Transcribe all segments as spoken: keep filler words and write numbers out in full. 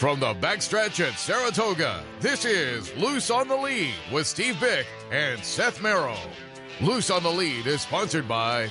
From the backstretch at Saratoga, this is Loose on the Lead with Steve Byk and Seth Merrow. Loose on the Lead is sponsored by...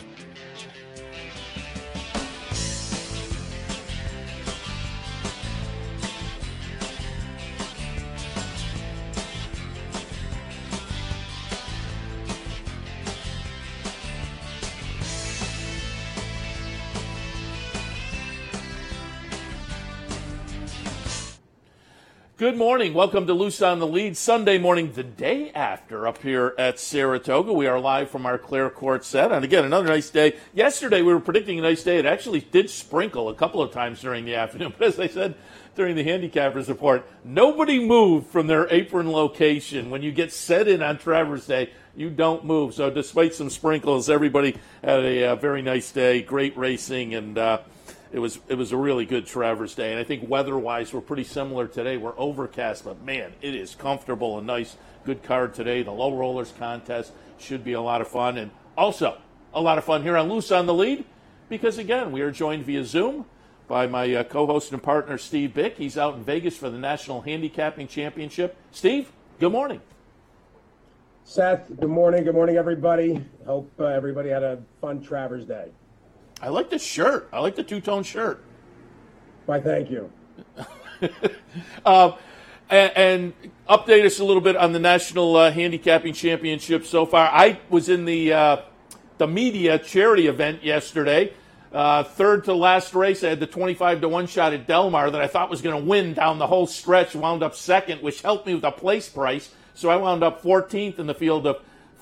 Good morning. Welcome to Loose on the Lead Sunday morning, the day after, up here at Saratoga. We are live from our Clare Court set. And again, another nice day. Yesterday, we were predicting a nice day. It actually did sprinkle a couple of times during the afternoon. But as I said during the handicappers report, nobody moved from their apron location. When you get set in on Travers Day, you don't move. So despite some sprinkles, everybody had a uh, very nice day, great racing, and uh It was it was a really good Travers day, and I think weather-wise we're pretty similar today. We're overcast, but, man, it is comfortable and nice. Good card today. The Low Rollers contest should be a lot of fun, and also a lot of fun here on Loose on the Lead because, again, we are joined via Zoom by my uh, co-host and partner, Steve Byk. He's out in Vegas for the National Handicapping Championship. Steve, good morning. Seth, good morning. Good morning, everybody. Hope uh, everybody had a fun Travers day. I like the shirt. I like the two-tone shirt. Why, thank you. uh, and, and update us a little bit on the National uh, Handicapping Championship so far. I was in the uh, the media charity event yesterday. Uh, third to last race, I had the twenty-five to one shot at Del Mar that I thought was going to win down the whole stretch. Wound up second, which helped me with a place price. So I wound up fourteenth in the field of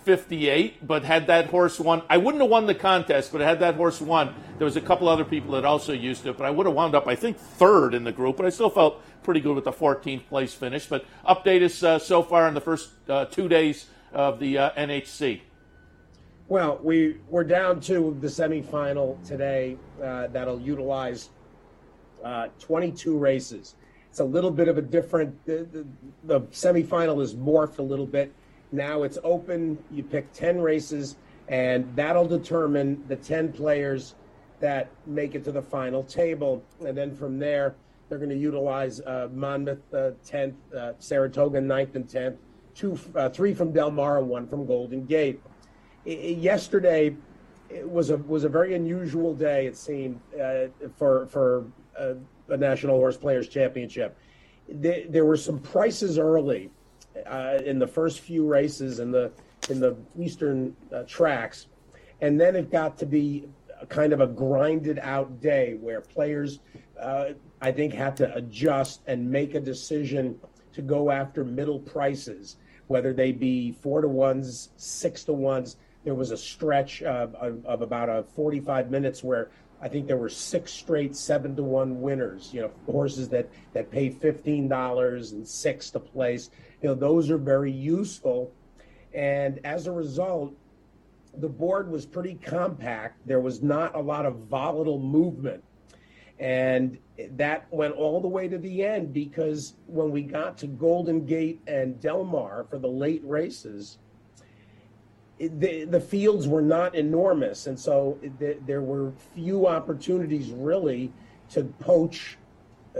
fifty-eight, but had that horse won, I wouldn't have won the contest, but had that horse won, there was a couple other people that also used it, but I would have wound up, I think, third in the group, but I still felt pretty good with the fourteenth place finish. But update us uh, so far in the first uh, two days of the uh, N H C. Well, we, we're down to the semifinal today uh, that'll utilize uh, twenty-two races. It's a little bit of a different, the, the, the semifinal is morphed a little bit. Now it's open, you pick ten races, and that'll determine the ten players that make it to the final table. And then from there, they're going to utilize uh, Monmouth uh, tenth, uh, Saratoga ninth and tenth, two, uh, three from Del Mar, and one from Golden Gate. It, it, yesterday it was a was a very unusual day, it seemed, uh, for, for uh, the National Horse Players Championship. There, there were some prices early. Uh, in the first few races in the in the eastern uh, tracks, and then it got to be a kind of a grinded out day where players uh, I think had to adjust and make a decision to go after middle prices, whether they be four to ones, six to ones. There was a stretch of, of, of about a forty-five minutes where I think there were six straight seven to one winners, you know, horses that that pay fifteen dollars and six to place. You know, those are very useful. And as a result, the board was pretty compact. There was not a lot of volatile movement. And that went all the way to the end, because when we got to Golden Gate and Del Mar for the late races, it, the, the fields were not enormous. And so th- there were few opportunities really to poach,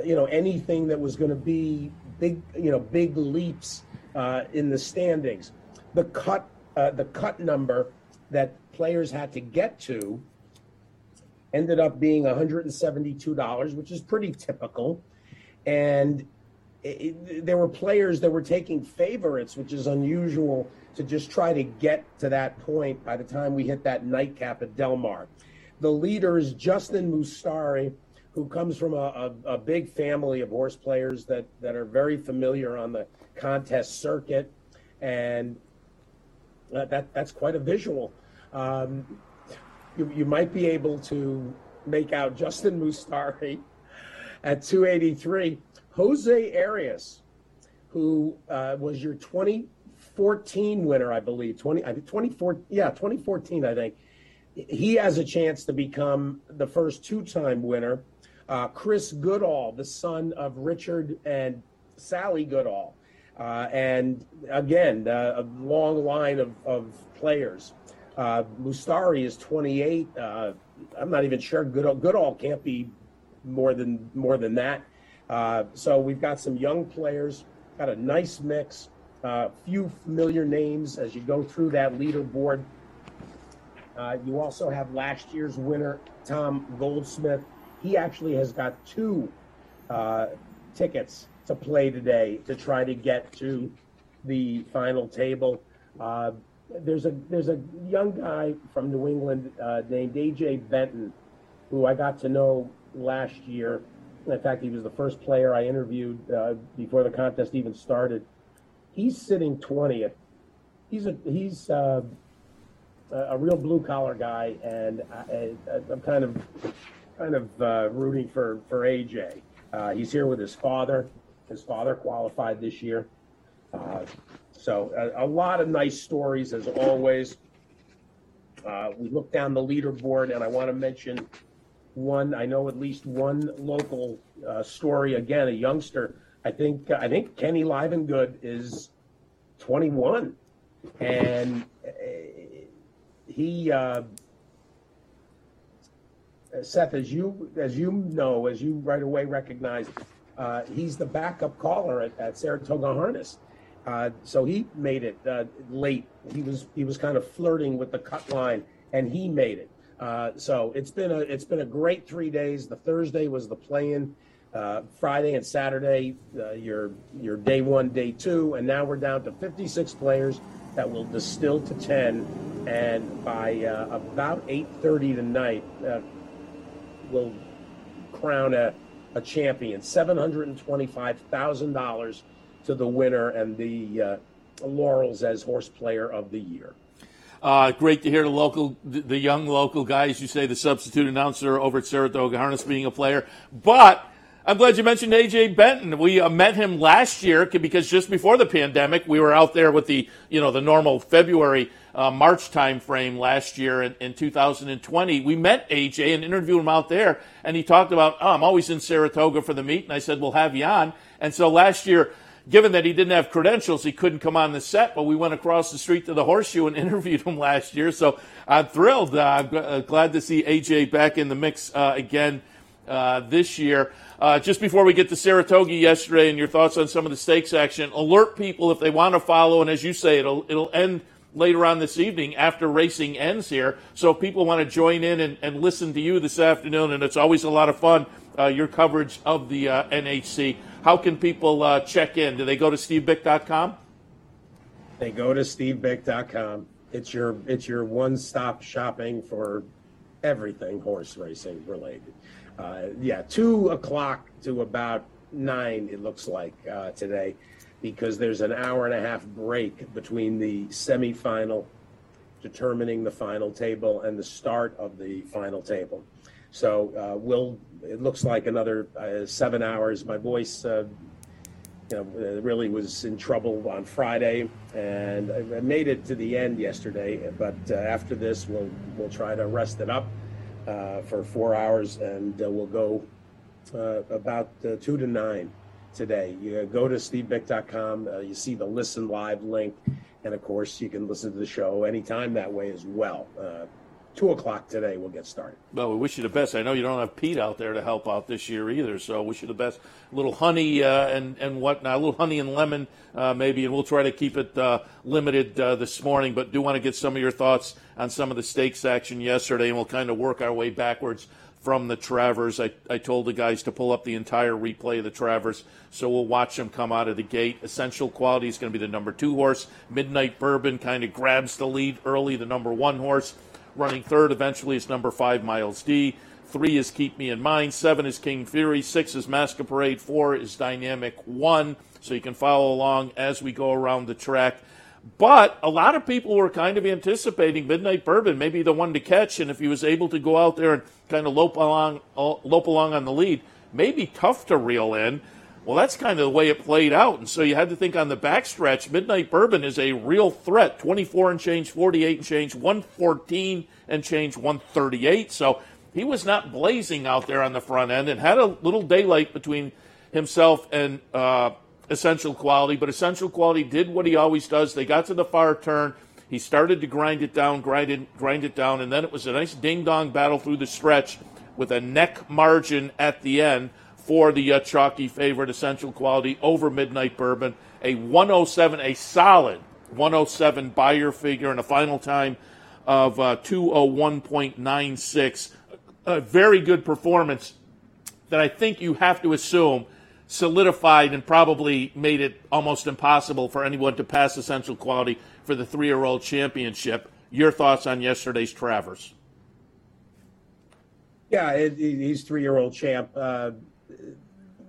you know, anything that was going to be big, you know, big leaps uh, in the standings. The cut, uh, the cut number that players had to get to ended up being one hundred seventy-two dollars, which is pretty typical. And it, it, there were players that were taking favorites, which is unusual, to just try to get to that point by the time we hit that nightcap at Del Mar. The leader is Justin Mustari, who comes from a, a, a big family of horse players that, that are very familiar on the contest circuit. And that, that that's quite a visual. Um, you, you might be able to make out Justin Mustari at two eighty-three. Jose Arias, who uh, was your twenty fourteen winner, I believe, twenty, I, twenty-four, yeah, twenty fourteen, I think. He has a chance to become the first two-time winner. Uh, Chris Goodall, the son of Richard and Sally Goodall, uh, and again, uh, a long line of, of players. Uh, Mustari is twenty-eight. Uh, I'm not even sure Goodall, Goodall can't be more than more than that. Uh, so we've got some young players, got a nice mix, a uh, few familiar names as you go through that leaderboard. Uh, you also have last year's winner, Tom Goldsmith. He actually has got two uh, tickets to play today to try to get to the final table. Uh, there's a there's a young guy from New England uh, named A J Benton, who I got to know last year. In fact, he was the first player I interviewed uh, before the contest even started. He's sitting twentieth. He's a he's uh, a real blue collar guy, and I, I, I'm kind of kind of uh, rooting for for A J. Uh, he's here with his father. His father qualified this year. Uh, so a, a lot of nice stories, as always. Uh, we look down the leaderboard, and I want to mention one. I know at least one local uh, story. Again, a youngster. I think I think Kenny Livengood is twenty-one, and he uh, Seth, as you as you know, as you right away recognize, uh, he's the backup caller at, at Saratoga Harness. Uh, so he made it uh, late. He was he was kind of flirting with the cut line, and he made it. Uh, so it's been a it's been a great three days. The Thursday was the play-in, uh, Friday and Saturday uh, your your day one, day two, and now we're down to fifty-six players that will distill to ten. And by uh, about eight thirty tonight, uh, we'll crown a a champion. seven hundred twenty-five thousand dollars. To the winner and the uh, laurels as Horse Player of the Year. Uh, great to hear the local, the young local guys. You say the substitute announcer over at Saratoga Harness being a player, but I'm glad you mentioned A J Benton. We uh, met him last year because just before the pandemic, we were out there with the you know the normal February uh, March time frame last year in, in two thousand twenty. We met A J and interviewed him out there, and he talked about oh, I'm always in Saratoga for the meet, and I said we'll have you on. And so last year, given that he didn't have credentials, he couldn't come on the set, but we went across the street to the Horseshoe and interviewed him last year. So I'm thrilled. Uh, I'm g- uh, glad to see A J back in the mix uh, again uh, this year. Uh, just before we get to Saratoga yesterday and your thoughts on some of the stakes action, alert people if they want to follow. And as you say, it'll, it'll end later on this evening after racing ends here. So if people want to join in and, and listen to you this afternoon, and it's always a lot of fun, uh, your coverage of the uh, N H C. How can people uh, check in? Do they go to Steve Byk dot com? They go to Steve Byk dot com. It's your it's your one-stop shopping for everything horse racing related. Uh, yeah, two o'clock to about nine it looks like uh, today, because there's an hour and a half break between the semifinal, determining the final table, and the start of the final table. So uh, we'll. It looks like another uh, seven hours. My voice, uh, you know, really was in trouble on Friday, and I made it to the end yesterday. But uh, after this, we'll we'll try to rest it up uh, for four hours, and uh, we'll go uh, about uh, two to nine today. You uh, go to Steve Byk dot com. Uh, you see the listen live link, and of course, you can listen to the show anytime that way as well. Uh, Two o'clock today, we'll get started. Well, we wish you the best. I know you don't have Pete out there to help out this year either, so wish you the best. A little honey uh, and, and whatnot, a little honey and lemon uh, maybe, and we'll try to keep it uh, limited uh, this morning, but do want to get some of your thoughts on some of the stakes action yesterday, and we'll kind of work our way backwards from the Travers. I, I told the guys to pull up the entire replay of the Travers, so we'll watch them come out of the gate. Essential Quality is going to be the number two horse. Midnight Bourbon kind of grabs the lead early, the number one horse. Running third eventually is number five, Miles D. Three is Keep Me In Mind. Seven is King Fury. Six is Maska Parade. Four is Dynamic One. So you can follow along as we go around the track. But a lot of people were kind of anticipating Midnight Bourbon, maybe the one to catch. And if he was able to go out there and kind of lope along, lope along on the lead, maybe tough to reel in. Well, that's kind of the way it played out. And so you had to think on the backstretch, Midnight Bourbon is a real threat. twenty-four and change, forty-eight and change, one fourteen and change, one thirty-eight. So he was not blazing out there on the front end and had a little daylight between himself and uh, Essential Quality. But Essential Quality did what he always does. They got to the far turn. He started to grind it down, grind it, grind it down. And then it was a nice ding-dong battle through the stretch with a neck margin at the end for the uh, chalky favorite, Essential Quality, over Midnight Bourbon. A one oh seven, a solid one oh seven buyer figure, and a final time of uh, two oh one point nine six. A very good performance that I think you have to assume solidified and probably made it almost impossible for anyone to pass Essential Quality for the three-year-old championship. Your thoughts on yesterday's Travers? Yeah, it, he's three-year-old champ. Uh,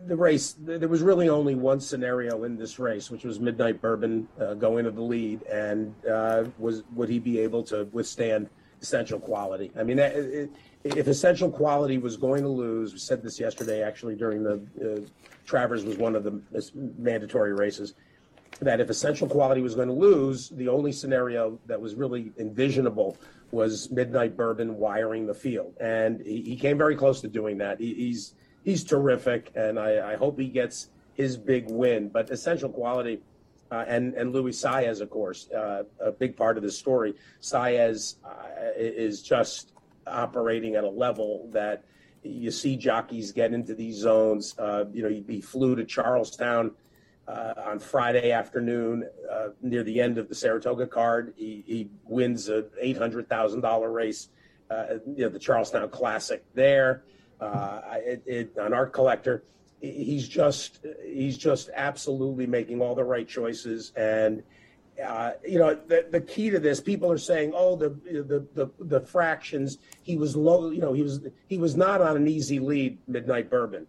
the race, there was really only one scenario in this race, which was Midnight Bourbon uh, going to the lead, and uh, was would he be able to withstand Essential Quality? I mean, it, it, if Essential Quality was going to lose, we said this yesterday actually during the uh, Travers was one of the mandatory races, that if Essential Quality was going to lose, the only scenario that was really envisionable was Midnight Bourbon wiring the field. And he, he came very close to doing that. He, he's he's terrific, and I, I hope he gets his big win. But Essential Quality uh, and, and Luis Saez, of course, uh, a big part of this story. Saez uh, is just operating at a level that you see jockeys get into these zones. Uh, you know, he, he flew to Charlestown Uh, on Friday afternoon, uh, near the end of the Saratoga card. He, he wins an eight hundred thousand dollars race, uh, you know, the Charlestown Classic there, uh, it, it, on Art Collector. He's just he's just absolutely making all the right choices. And, uh, you know, the, the key to this, people are saying, oh, the, the the the fractions, he was low, you know, he was he was not on an easy lead, Midnight Bourbon.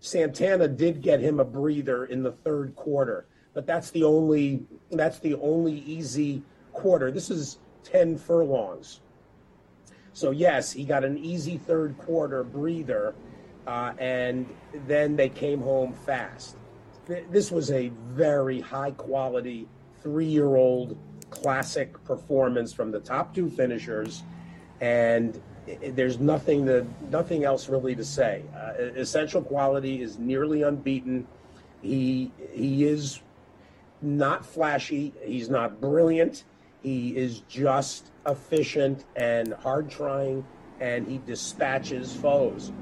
Santana did get him a breather in the third quarter, but that's the only that's the only easy quarter. This is ten furlongs. So, yes, he got an easy third quarter breather, uh, and then they came home fast. This was a very high-quality three-year-old classic performance from the top two finishers, and there's nothing to, nothing else really to say. Uh, Essential Quality is nearly unbeaten. He he is not flashy. He's not brilliant. He is just efficient and hard trying, and he dispatches foes.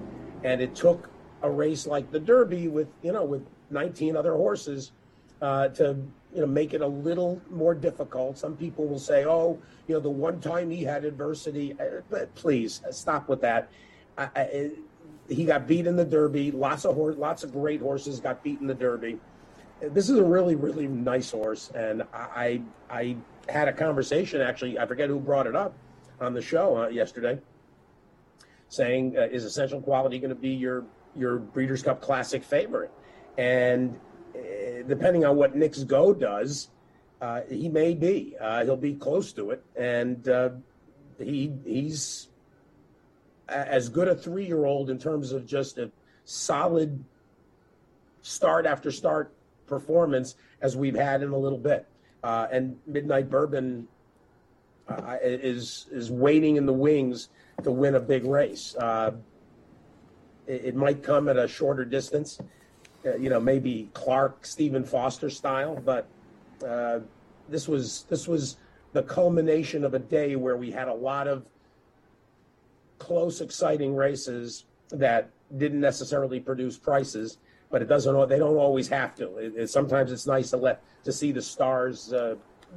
And it took a race like the Derby with you know with nineteen other horses uh, to. You know, make it a little more difficult. Some people will say, oh, you know, the one time he had adversity, but please stop with that. I, I, he got beat in the Derby. Lots of horse, lots of great horses got beat in the Derby. This is a really, really nice horse. And I, I, I had a conversation, actually, I forget who brought it up on the show uh, yesterday, saying, uh, is Essential Quality going to be your, your Breeders' Cup Classic favorite? And depending on what Nick's Go does, uh, he may be. Uh, he'll be close to it, and uh, he he's as good a three-year-old in terms of just a solid start after start performance as we've had in a little bit. Uh, and Midnight Bourbon uh, is is waiting in the wings to win a big race. Uh, it, it might come at a shorter distance. You know, maybe Clark, Stephen Foster style, but uh, this was this was the culmination of a day where we had a lot of close, exciting races that didn't necessarily produce prices, but it doesn't. They don't always have to. It, it, sometimes it's nice to let to see the stars, uh,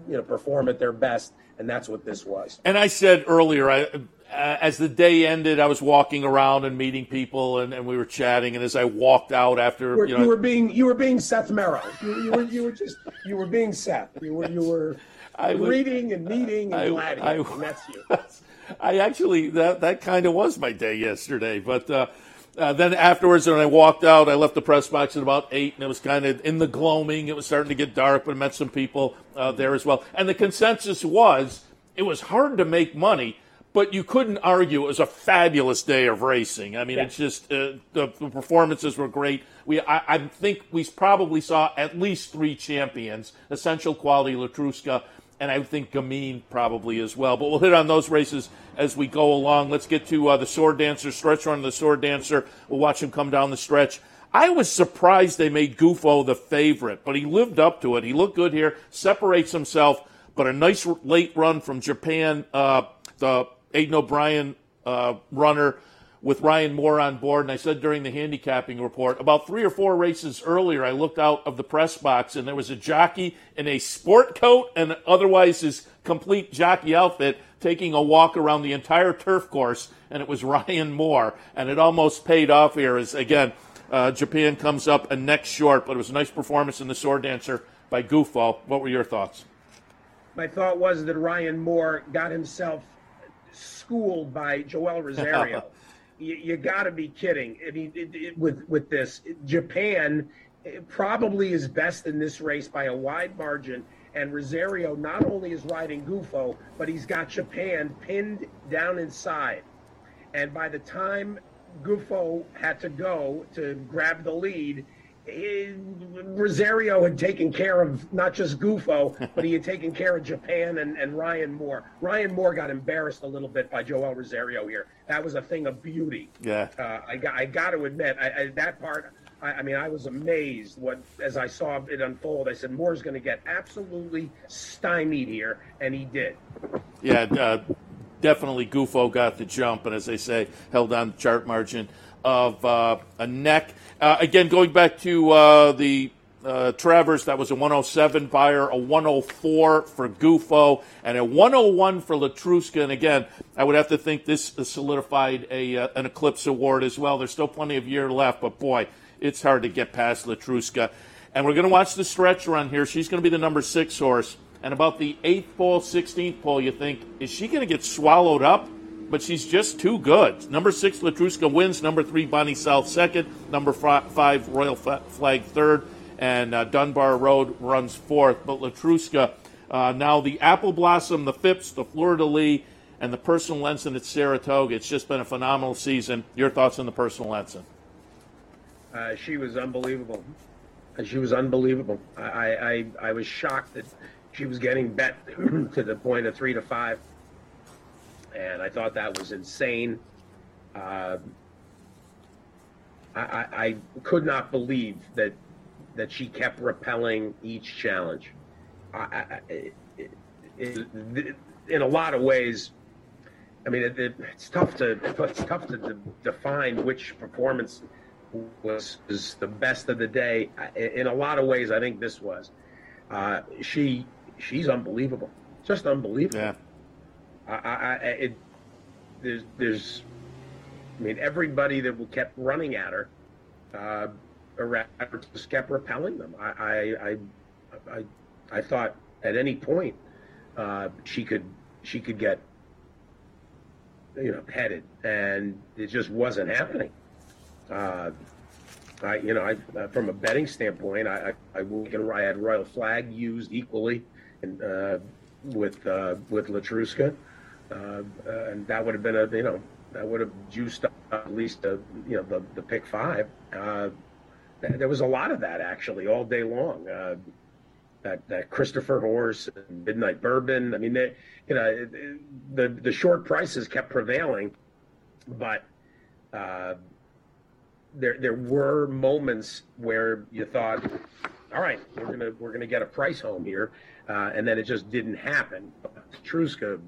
you know, perform at their best, and that's what this was. And I said earlier, I. Uh, as the day ended, I was walking around and meeting people, and, and we were chatting. And as I walked out after, you, you know, you were being you were being Seth Merrow. You, you were you were just you were being Seth. You were you were I reading would, and meeting and glad I, I, and that's you. I actually that that kind of was my day yesterday. But uh, uh, then afterwards, when I walked out, I left the press box at about eight, and it was kind of in the gloaming. It was starting to get dark, but I met some people uh, there as well. And the consensus was it was hard to make money. But you couldn't argue it was a fabulous day of racing. I mean, yeah. It's just uh, the, the performances were great. We, I, I think we probably saw at least three champions, Essential Quality, Letruska, and I think Gamine probably as well. But we'll hit on those races as we go along. Let's get to uh, the Sword Dancer, stretch run of the Sword Dancer. We'll watch him come down the stretch. I was surprised they made Gufo the favorite, but he lived up to it. He looked good here, separates himself, but a nice late run from Japan, uh, the Aiden O'Brien uh, runner with Ryan Moore on board, and I said during the handicapping report, about three or four races earlier, I looked out of the press box, and there was a jockey in a sport coat and otherwise his complete jockey outfit taking a walk around the entire turf course, and it was Ryan Moore. And it almost paid off here as, again, uh, Japan comes up a neck short, but it was a nice performance in the Sword Dancer by Gufo. What were your thoughts? My thought was that Ryan Moore got himself schooled by Joel Rosario. You, you got to be kidding. I mean, it, it, with, with this, Japan probably is best in this race by a wide margin. And Rosario not only is riding Gufo, but he's got Japan pinned down inside. And by the time Gufo had to go to grab the lead, it, Rosario had taken care of not just Gufo, but he had taken care of Japan and, and Ryan Moore. Ryan Moore got embarrassed a little bit by Joel Rosario here. That was a thing of beauty. Yeah, uh, I, I got to admit, I, I, that part, I, I mean, I was amazed what as I saw it unfold. I said, Moore's going to get absolutely stymied here, and he did. Yeah, uh, definitely Gufo got the jump, and as they say, held on the chart margin of uh, a neck. Uh, again, going back to uh, the uh, Travers, that was a one oh seven buyer, a one oh four for Gufo, and a one oh one for Letruska. And again, I would have to think this solidified a uh, an Eclipse award as well. There's still plenty of year left, but boy, it's hard to get past Letruska. And we're going to watch the stretch run here. She's going to be the number six horse. And about the eighth pole, sixteenth pole, you think, is she going to get swallowed up? But she's just too good. Number six, Letruska wins. Number three, Bonnie South second. Number five, Royal Flag third. And uh, Dunbar Road runs fourth. But Letruska, uh, now the Apple Blossom, the Phipps, the Fleur-de-Lis, and the Personal Ensign at Saratoga. It's just been a phenomenal season. Your thoughts on the Personal Ensign? Uh, she was unbelievable. She was unbelievable. I, I, I was shocked that she was getting bet to the point of three to five. And I thought that was insane. Uh, I, I, I could not believe that that she kept repelling each challenge. I, I, it, it, in a lot of ways, I mean, it, it, it's tough to it's tough to de- define which performance was, was the best of the day. In a lot of ways, I think this was. Uh, she she's unbelievable, just unbelievable. Yeah. I, I, it, there's, there's, I mean, everybody that kept running at her, uh, around, just kept repelling them. I, I, I, I thought at any point, uh, she could, she could get, you know, petted, and it just wasn't happening. Uh, I, you know, I, uh, from a betting standpoint, I, I, I, I had Royal Flag used equally, and uh, with, uh, with Letruska. Uh, uh, and that would have been a, you know, that would have juiced up at least, a, you know, the, the pick five. Uh, th- there was a lot of that actually all day long. Uh, that that Christopher horse, and Midnight Bourbon. I mean, they, you know, it, it, the the short prices kept prevailing, but uh, there there were moments where you thought, all right, we're gonna we're gonna get a price home here, uh, and then it just didn't happen. Letruska,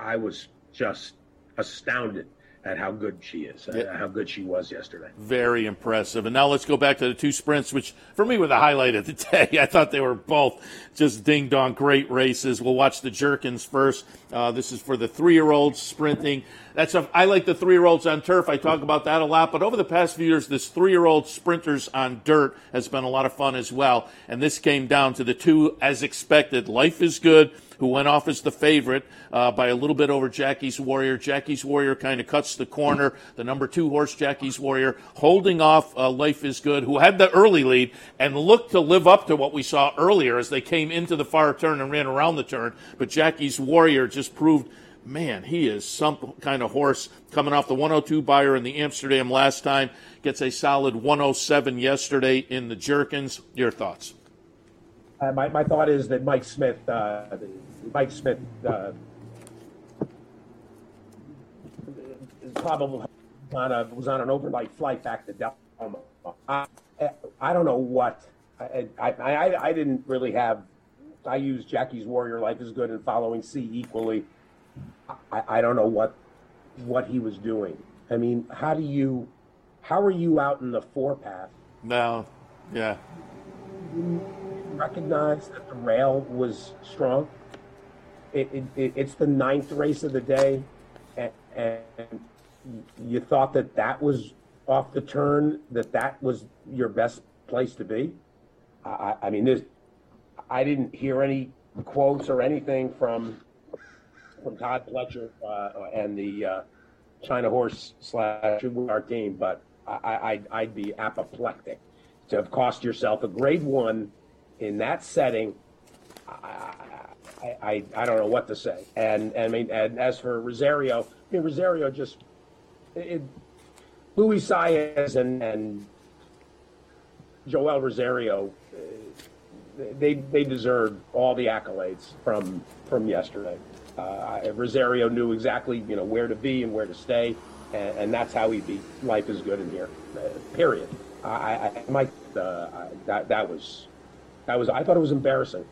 I was just astounded at how good she is, yeah. how good she was yesterday. Very impressive. And now let's go back to the two sprints, which for me were the highlight of the day. I thought they were both just ding-dong great races. We'll watch the Jerkins first. Uh, this is for the three-year-olds sprinting. That's a, I like the three-year-olds on turf. I talk about that a lot. But over the past few years, this three-year-old sprinters on dirt has been a lot of fun as well. And this came down to the two, as expected, Life is Good, who went off as the favorite uh, by a little bit over Jackie's Warrior. Jackie's Warrior kind of cuts the corner. The number two horse, Jackie's Warrior, holding off uh, Life is Good, who had the early lead and looked to live up to what we saw earlier as they came into the far turn and ran around the turn. But Jackie's Warrior just proved, man, he is some kind of horse. Coming off the one oh two buyer in the Amsterdam last time, gets a solid one oh seven yesterday in the Jerkins. Your thoughts? Uh, my my thought is that Mike Smith, uh, Mike Smith, uh, is probably on a, was on an overnight flight back to Del Mar. I, I don't know what I I, I I didn't really have. I used Jackie's Warrior, Life is Good, and Following C equally. I, I don't know what what he was doing. I mean, how do you, how are you out in the four path? No, yeah. You recognize that the rail was strong. It, it, it, it's the ninth race of the day, and, and you thought that that was off the turn, that that was your best place to be. I, I mean, there's, I didn't hear any quotes or anything from from Todd Fletcher uh, and the uh, China Horse slash our team, but I, I'd, I'd be apoplectic to have cost yourself a grade one in that setting. I, I, I, I don't know what to say. And and, I mean, and as for Rosario, I mean, Rosario just it, Luis Saez and, and Joel Rosario, they they deserved all the accolades from from yesterday. Uh, Rosario knew exactly, you know, where to be and where to stay, and, and that's how he beat Life is Good in here. Uh, period. I, I Mike, uh, that that was that was I thought it was embarrassing.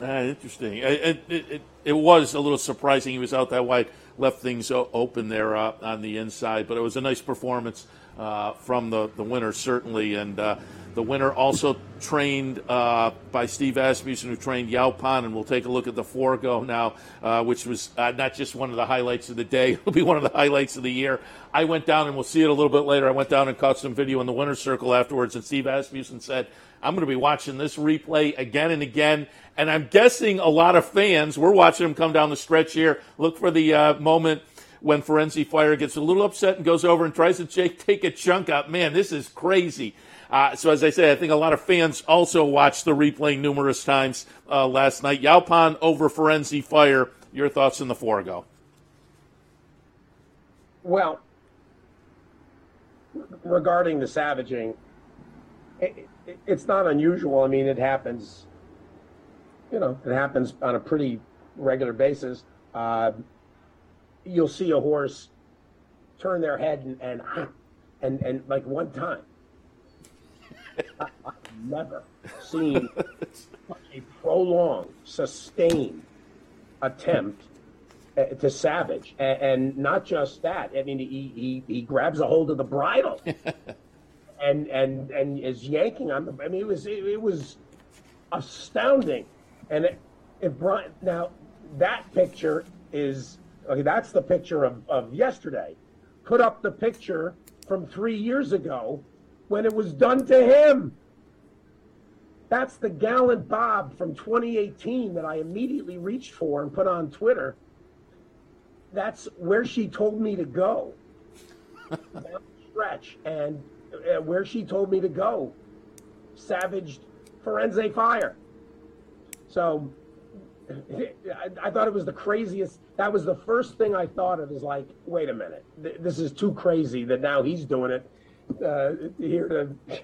Ah, interesting. It, it it it was a little surprising he was out that wide, left things open there uh, on the inside, but it was a nice performance uh, from the the winner certainly, and. Uh, The winner also trained uh, by Steve Asmussen, who trained Yaupon, and we'll take a look at the forego now, uh, which was uh, not just one of the highlights of the day. It'll be one of the highlights of the year. I went down, and we'll see it a little bit later, I went down and caught some video in the winner's circle afterwards, and Steve Asmussen said, I'm going to be watching this replay again and again, and I'm guessing a lot of fans, we're watching them come down the stretch here, look for the uh, moment when Firenze Fire gets a little upset and goes over and tries to take a chunk out. Man, this is crazy. Uh, so, as I say, I think a lot of fans also watched the replay numerous times uh, last night. Yaupon over Firenze Fire. Your thoughts on the forego? Well, regarding the savaging, it, it, it's not unusual. I mean, it happens, you know, it happens on a pretty regular basis. Uh, you'll see a horse turn their head and, and, and, and like one time. I've never seen such a prolonged, sustained attempt to savage. And not just that. I mean, he he, he grabs a hold of the bridle and, and and is yanking on the. I mean, it was it, it was astounding. And it, it brought, now that picture is okay. That's the picture of, of yesterday. Put up the picture from three years ago, when it was done to him. That's the gallant Bob from twenty eighteen that I immediately reached for and put on Twitter. That's where she told me to go. Down the stretch, and uh, where she told me to go, savaged Firenze Fire. So I, I thought it was the craziest. That was the first thing I thought of, is like, wait a minute, th- this is too crazy that now he's doing it. Uh, here to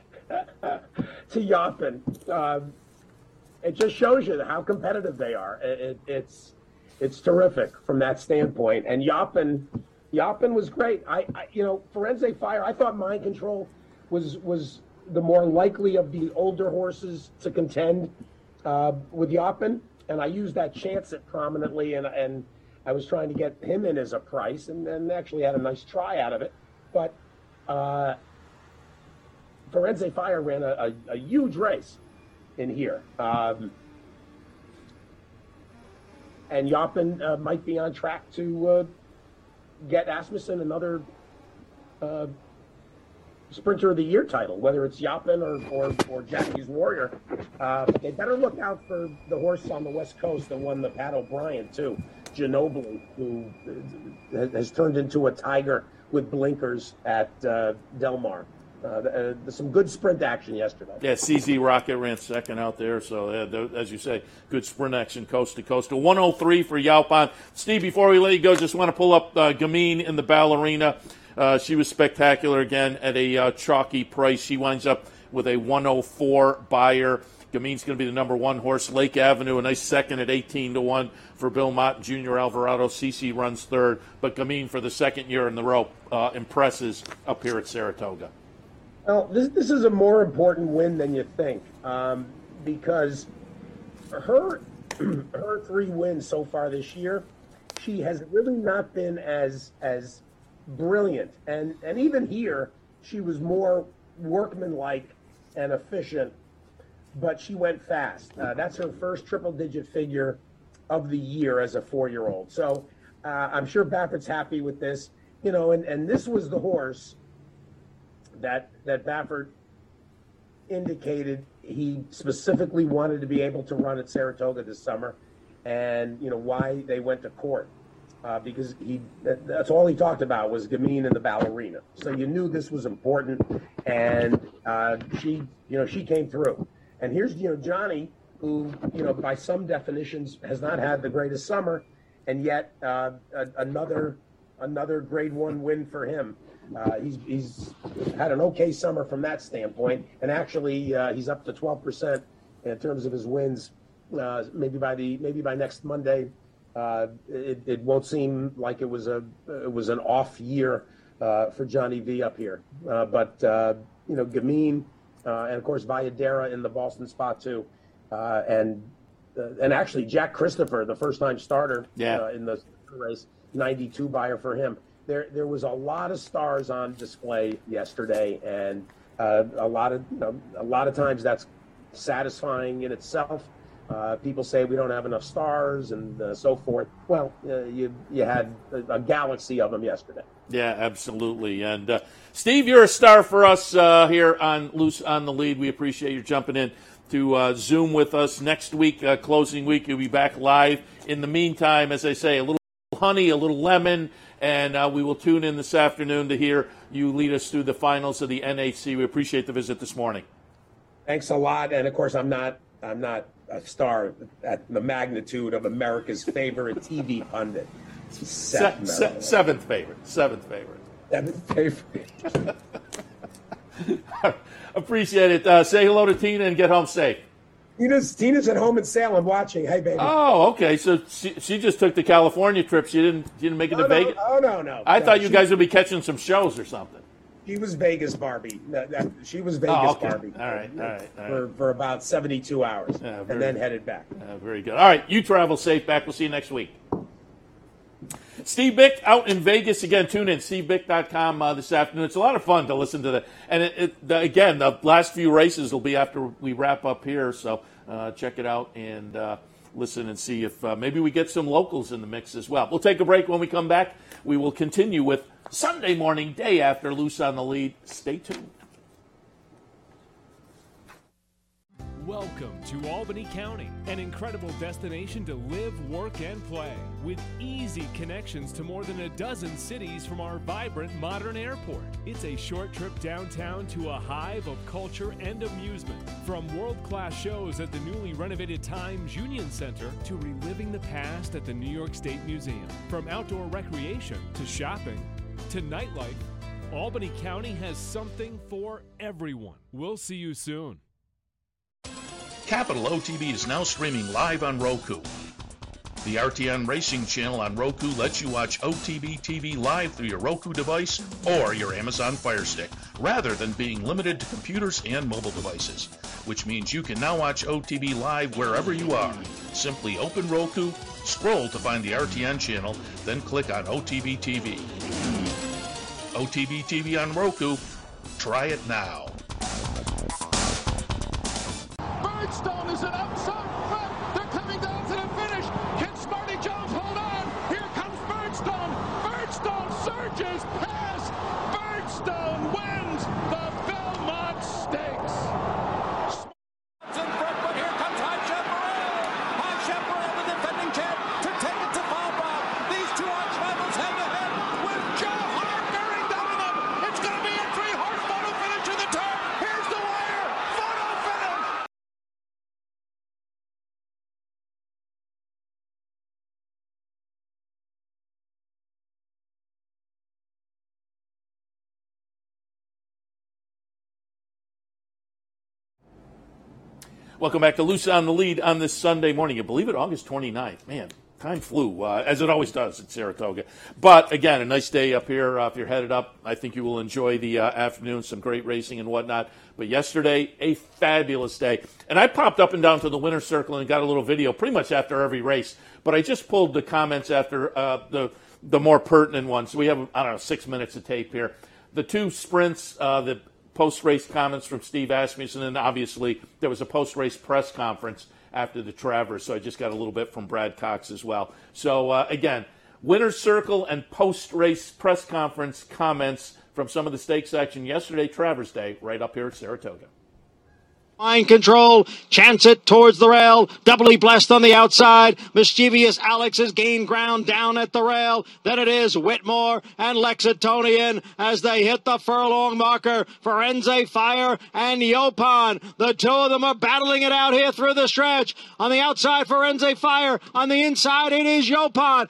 to Yaupon. Um, it just shows you how competitive they are. It, it, it's it's terrific from that standpoint. And Yaupon, Yaupon was great. I, I you know Firenze Fire. I thought Mind Control was was the more likely of the older horses to contend uh, with Yaupon, and I used that chance at prominently. And and I was trying to get him in as a price, and, and actually had a nice try out of it, but. Uh, Firenze Fire ran a, a, a huge race in here, um, and Yaupon uh, might be on track to uh, get Asmussen another uh, Sprinter of the Year title, whether it's Yaupon or, or, or Jackie's Warrior. Uh, they better look out for the horse on the West Coast that won the Pat O'Brien too, Ginobili, who has turned into a tiger with blinkers at uh, Del Mar. Uh, uh, some good sprint action yesterday. Yeah, C Z Rocket ran second out there, so uh, th- as you say, good sprint action coast to coast. A one oh three for Yaupon. Steve, before we let you go, just want to pull up uh, Gamine in the ballerina. Uh, she was spectacular again at a uh, chalky price. She winds up with a one oh four buyer. Gamine's going to be the number one horse. Lake Avenue, a nice second at eighteen to one for Bill Mott, Junior Alvarado. C C runs third, but Gamine for the second year in the row uh, impresses up here at Saratoga. Well, this this is a more important win than you think, um, because her her three wins so far this year, she has really not been as as brilliant. And and even here, she was more workmanlike and efficient, but she went fast. Uh, that's her first triple-digit figure of the year as a four-year-old. So uh, I'm sure Baffert's happy with this. You know, and, and this was the horse that that Baffert indicated he specifically wanted to be able to run at Saratoga this summer, and, you know, why they went to court. Uh, because he that, that's all he talked about was Gamine and the ballerina. So you knew this was important, and uh, she, you know, she came through. And here's, you know, Johnny, who, you know, by some definitions has not had the greatest summer, and yet uh, a, another another grade one win for him. Uh, he's, he's had an okay summer from that standpoint, and actually uh, he's up to twelve percent in terms of his wins. Uh, maybe by the maybe by next Monday, uh, it, it won't seem like it was a it was an off year uh, for Johnny V up here. Uh, but uh, you know, Gamine uh, and of course Valladera in the Boston spot too, uh, and uh, and actually Jack Christopher, the first time starter, yeah. uh, in the race, ninety-two buyer for him. There, there was a lot of stars on display yesterday, and uh, a lot of you know, a lot of times that's satisfying in itself. Uh, people say we don't have enough stars and uh, so forth. Well, uh, you you had a, a galaxy of them yesterday. Yeah, absolutely. And uh, Steve, you're a star for us uh, here on Loose on the Lead. We appreciate you jumping in to uh, Zoom with us next week, uh, closing week. You'll be back live. In the meantime, as I say, a little honey, a little lemon, and uh, we will tune in this afternoon to hear you lead us through the finals of the N H C. We appreciate the visit this morning. Thanks a lot, and of course, I'm not I'm not. a star at the magnitude of America's favorite T V pundit. Seth Se- seventh favorite. Seventh favorite. Seventh favorite. Appreciate it. Uh, say hello to Tina and get home safe. Tina's, Tina's at home in Salem watching. Hey, baby. Oh, okay. So she, she just took the California trip. She didn't she didn't make it oh, to no, Vegas? Oh, no, no. I no, thought you guys would be catching some shows or something. She was Vegas Barbie. She was Vegas oh, okay. Barbie. All right, all right, all right. For, for about seventy-two hours, uh, and then good. headed back. Uh, very good. All right, you travel safe back. We'll see you next week. Steve Byk out in Vegas again. Tune in, Steve Byk dot com uh, this afternoon. It's a lot of fun to listen to that. And, it, it, the, again, the last few races will be after we wrap up here, so uh, check it out and uh, listen and see if uh, maybe we get some locals in the mix as well. We'll take a break. When we come back, we will continue with Sunday morning, day after Loose on the Lead. Stay tuned. Welcome to Albany County, an incredible destination to live, work, and play, with easy connections to more than a dozen cities from our vibrant modern airport. It's a short trip downtown to a hive of culture and amusement, from world-class shows at the newly renovated Times Union Center to reliving the past at the New York State Museum. From outdoor recreation to shopping to nightlife, Albany County has something for everyone. We'll see you soon. Capital O T B is now streaming live on Roku. The R T N Racing channel on Roku lets you watch O T B T V live through your Roku device or your Amazon Fire Stick, rather than being limited to computers and mobile devices, which means you can now watch O T B live wherever you are. Simply open Roku, scroll to find the R T N channel, then click on O T B T V. O T B T V on Roku. Try it now. Birdstone is an outside front. They're coming down to the finish. Can Smarty Jones hold on? Here comes Birdstone. Birdstone surges past. Birdstone wins the Belmont Stakes. Smarty's in front, but here comes High Chaparral. High Chaparral, the defending champ, to take it to Bob. These two arch rivals head to head with Joe Hart bearing down on them. It's going to be a three-horse photo finish in the turn. Here's the wire. Photo finish. Welcome back to Loose on the Lead on this Sunday morning. You believe it, August twenty-ninth. Man, time flew, uh, as it always does at Saratoga. But, again, a nice day up here. Uh, if you're headed up, I think you will enjoy the uh, afternoon, some great racing and whatnot. But yesterday, a fabulous day. And I popped up and down to the winner's circle and got a little video pretty much after every race. But I just pulled the comments after uh, the the more pertinent ones. We have, I don't know, six minutes of tape here. The two sprints, uh, the post-race comments from Steve Asmussen, and obviously there was a post-race press conference after the Travers, so I just got a little bit from Brad Cox as well. So, uh, again, winner's circle and post-race press conference comments from some of the stakes action yesterday, Travers Day, right up here at Saratoga. Line control, chance it towards the rail, doubly blessed on the outside. Mischievous Alex has gained ground down at the rail. Then it is Whitmore and Lexingtonian as they hit the furlong marker. Firenze Fire and Yaupon. The two of them are battling it out here through the stretch. On the outside, Firenze Fire. On the inside, it is Yaupon.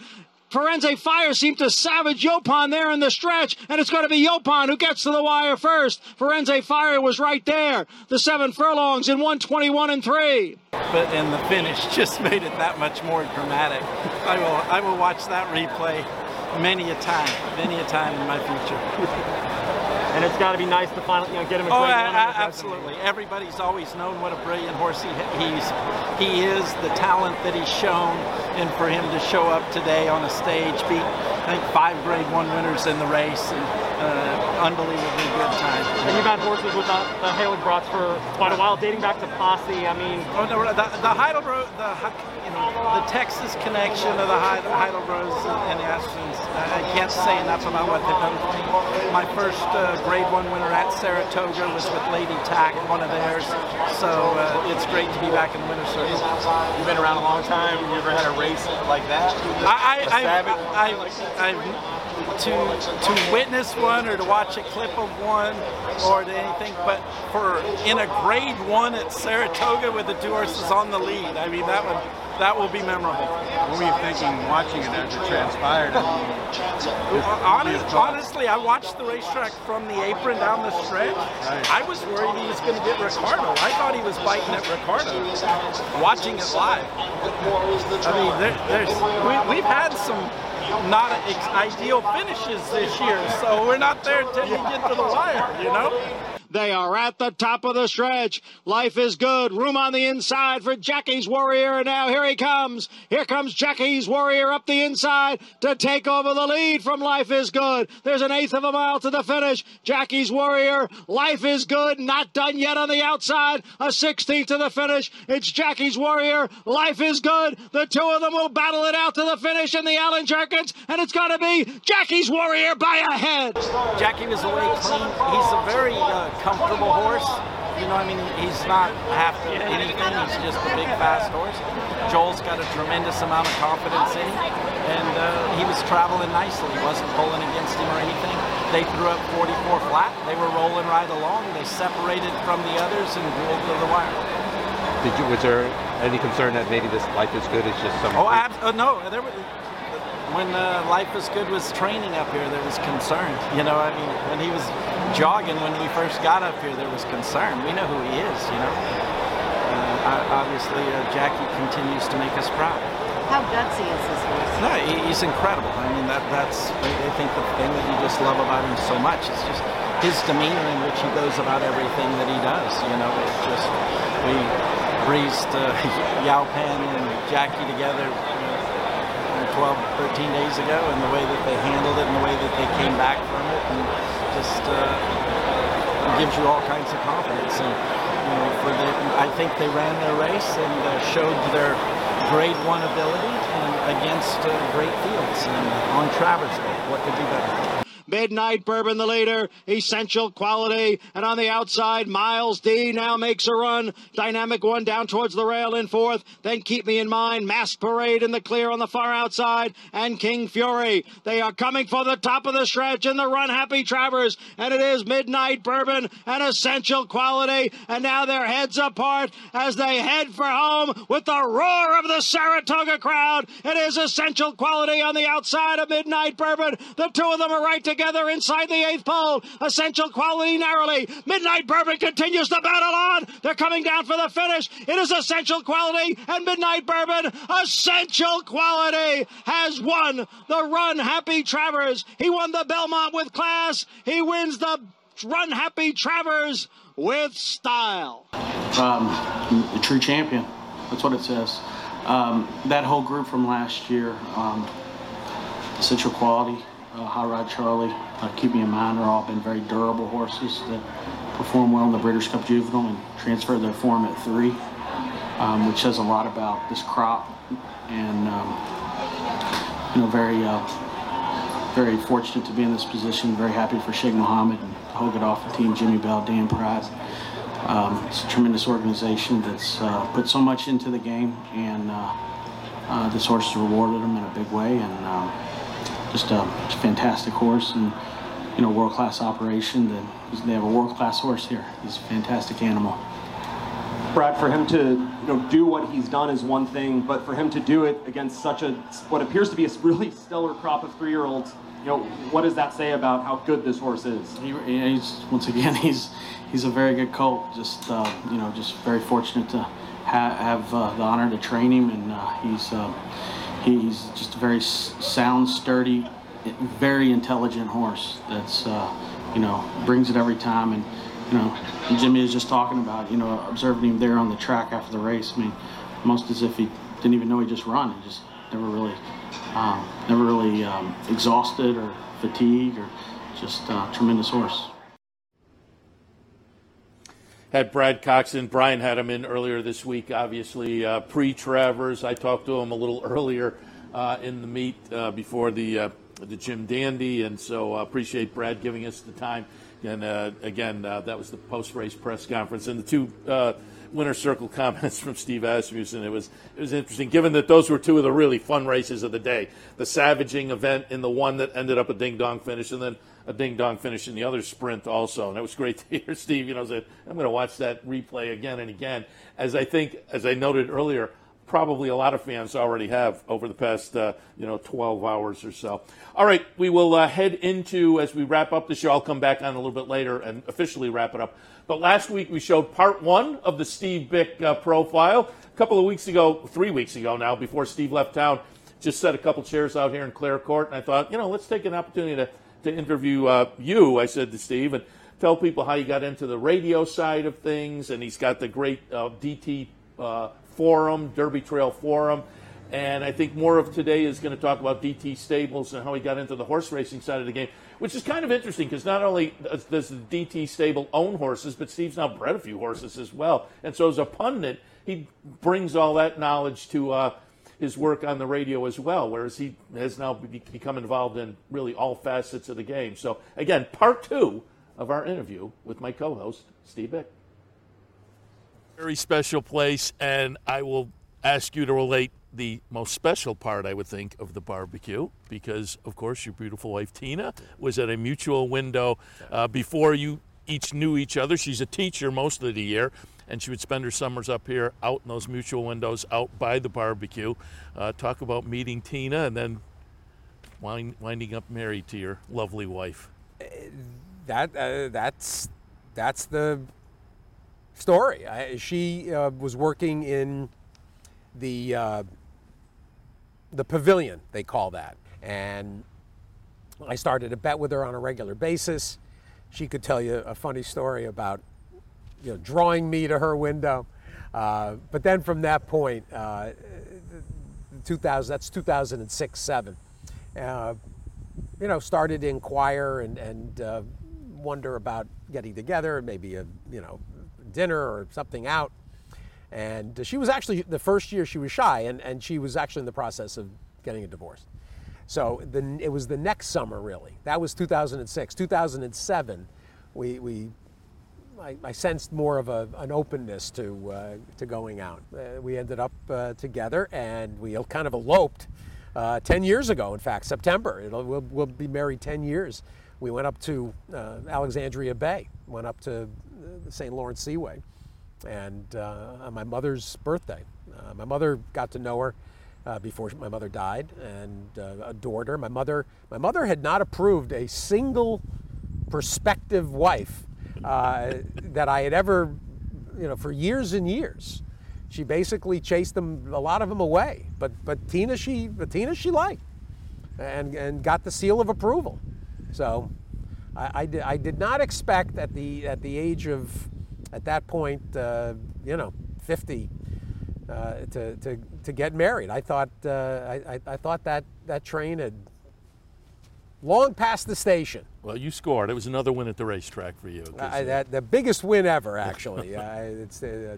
Firenze Fire seemed to savage Yaupon there in the stretch, and it's going to be Yaupon who gets to the wire first. Firenze Fire was right there. The seven furlongs in one twenty-one and three. But and the finish just made it that much more dramatic. I will, I will watch that replay many a time, many a time in my future. And it's got to be nice to finally, you know, get him a great oh, one. Absolutely. Everybody's always known what a brilliant horse he, he's, he is, the talent that he's shown. And for him to show up today on a stage, beat, I think, five grade one winners in the race. And uh, unbelievably good time. And you've had horses with the, the Heidelbrats for quite a while, dating back to Posse. I mean... Oh, no, the, the Heidelbrats, the, you know, the Texas connection of the Heidelbrats and the Astons, I can't say enough about what they've done for me. My first... Uh, grade one winner at Saratoga was with Lady Tack, one of theirs, so uh, it's great to be back in the winner's circle. You've been around a long time. You ever had a race like that? I, I, I, I, I, I to, to witness one or to watch a clip of one or to anything, but for in a grade one at Saratoga with the two horses on the lead, I mean, that one, that will be memorable. What were you thinking watching it as it transpired? Honest, honestly, I watched the racetrack from the apron down the stretch. Right. I was worried he was going to get Ricardo. I thought he was biting at Ricardo. Watching it live. I mean, there, there's we, we've had some not ideal finishes this year, so we're not there till you get to the wire, you know? They are at the top of the stretch. Life is Good. Room on the inside for Jackie's Warrior. And now here he comes. Here comes Jackie's Warrior up the inside to take over the lead from Life is Good. There's an eighth of a mile to the finish. Jackie's Warrior. Life is Good. Not done yet on the outside. A sixteenth to the finish. It's Jackie's Warrior. Life is Good. The two of them will battle it out to the finish in the Allen Jerkins. And it's going to be Jackie's Warrior by a head. Jackie was away clean. He's a very... Uh, comfortable horse, you know, I mean, he's not half anything, he's just a big, fast horse. Joel's got a tremendous amount of confidence in him, and uh, he was traveling nicely. He wasn't pulling against him or anything. They threw up forty-four flat, they were rolling right along, they separated from the others and rolled to the wire. Did you, was there any concern that maybe this Life is Good is just some... Oh, ab- uh, no, there was... When uh, Life is Good was training up here, there was concern. You know, I mean, when he was jogging, when we first got up here, there was concern. We know who he is, you know. Uh, obviously, uh, Jackie continues to make us proud. How gutsy is this horse? No, he, he's incredible. I mean, that that's, I think, the thing that you just love about him so much is just his demeanor in which he goes about everything that he does. You know, it just, we breezed uh, Yaupon and Jackie together twelve, thirteen days ago, and the way that they handled it and the way that they came back from it, and just uh, gives you all kinds of confidence. And you know, for the, I think they ran their race and uh, showed their grade one ability and against uh, great fields and on Travers Day. What could be better? Midnight Bourbon, the leader, Essential Quality, and on the outside, Miles D now makes a run. Dynamic One down towards the rail in fourth, then Keep Me In Mind, Maska Parade in the clear on the far outside, and King Fury. They are coming for the top of the stretch in the run-happy Travers, and it is Midnight Bourbon and Essential Quality, and now their heads apart as they head for home with the roar of the Saratoga crowd. It is Essential Quality on the outside of Midnight Bourbon. The two of them are right together. Inside the eighth pole, Essential Quality narrowly. Midnight Bourbon continues the battle on. They're coming down for the finish. It is Essential Quality and Midnight Bourbon. Essential Quality has won the Run Happy Travers. He won the Belmont with class. He wins the Run Happy Travers with style. Um, a true champion. That's what it says. Um, that whole group from last year. Um, Essential Quality, uh, High Ride Charlie, uh, Keep Me In Mind are all been very durable horses that perform well in the Breeders' Cup Juvenile and transfer their form at three, um, which says a lot about this crop. And um, you know, very, uh, very fortunate to be in this position. Very happy for Sheikh Mohammed and Ho Goodall, the team, Jimmy Bell, Dan Price. Um, it's a tremendous organization that's uh, put so much into the game, and uh, uh, this horse has rewarded them in a big way. And um, just a fantastic horse, and you know, world-class operation. That they have a world-class horse here. He's a fantastic animal. Brad, for him to you know do what he's done is one thing, but for him to do it against such a what appears to be a really stellar crop of three-year-olds, you know, what does that say about how good this horse is? He, he's once again he's he's a very good colt. Just uh, you know, just very fortunate to ha- have uh, the honor to train him, and uh, he's uh, he's just a very sound, sturdy, very intelligent horse. That's uh, you know brings it every time. And you know, Jimmy is just talking about, you know, observing him there on the track after the race. I mean, almost as if he didn't even know he just run. He just never really, um, never really um, exhausted or fatigued, or just a uh, tremendous horse. Had Brad Coxon. Brian had him in earlier this week, obviously, uh, pre-Travers. I talked to him a little earlier uh, in the meet uh, before the, uh, the Jim Dandy, and so uh, appreciate Brad giving us the time. And, uh, again, uh, that was the post-race press conference. And the two uh, winner circle comments from Steve Asmussen, it was it was interesting, given that those were two of the really fun races of the day, the Savaging event and the one that ended up a ding-dong finish, and then a ding-dong finish in the other sprint also. And it was great to hear Steve, you know, say, I'm going to watch that replay again and again, as I think, as I noted earlier, probably a lot of fans already have over the past, uh, you know, twelve hours or so. All right, we will uh, head into, as we wrap up the show, I'll come back on a little bit later and officially wrap it up. But last week we showed part one of the Steve Byk uh, profile. A couple of weeks ago, three weeks ago now, before Steve left town, just set a couple chairs out here in Clare Court, and I thought, you know, let's take an opportunity to, to interview uh, you, I said to Steve, and tell people how you got into the radio side of things, and he's got the great uh, D T uh Forum, Derby Trail Forum, and I think more of today is going to talk about D T Stables and how he got into the horse racing side of the game, which is kind of interesting because not only does the D T Stable own horses, but Steve's now bred a few horses as well. And so as a pundit, he brings all that knowledge to uh, his work on the radio as well, whereas he has now become involved in really all facets of the game. So again, part two of our interview with my co-host, Steve Byk. Very special place, and I will ask you to relate the most special part, I would think, of the barbecue, because of course your beautiful wife Tina was at a mutual window uh, before you each knew each other. She's a teacher most of the year, and she would spend her summers up here out in those mutual windows out by the barbecue. Uh, talk about meeting Tina and then wind, winding up married to your lovely wife. That uh, that's that's the story. I, she uh, was working in the uh, the pavilion, they call that, and I started to bet with her on a regular basis. She could tell you a funny story about you know drawing me to her window, uh, but then from that point, uh, two thousand that's two thousand six, seven uh, you know, started to inquire and and uh, wonder about getting together, maybe a you know. dinner or something out. And she was actually, the first year she was shy, and, and she was actually in the process of getting a divorce. So the, it was the next summer, really. That was two thousand six two thousand seven we, we I, I sensed more of a, an openness to uh, to going out. Uh, we ended up uh, together, and we kind of eloped uh, ten years ago, in fact, September. It'll, we'll, we'll be married ten years. We went up to uh, Alexandria Bay, went up to the Saint Lawrence Seaway, and uh, on my mother's birthday. Uh, my mother, got to know her uh, before my mother died, and uh, adored her. My mother, my mother had not approved a single prospective wife uh, that I had ever, you know, for years and years. She basically chased them, a lot of them away. But but Tina, she but Tina, she liked, and and got the seal of approval. So. I, I, did, I did not expect at the at the age of, at that point, uh, you know, fifty, uh, to to to get married. I thought uh, I, I I thought that that train had long past the station. Well, you scored. It was another win at the racetrack for you. I, that, the biggest win ever, actually. I, it's uh,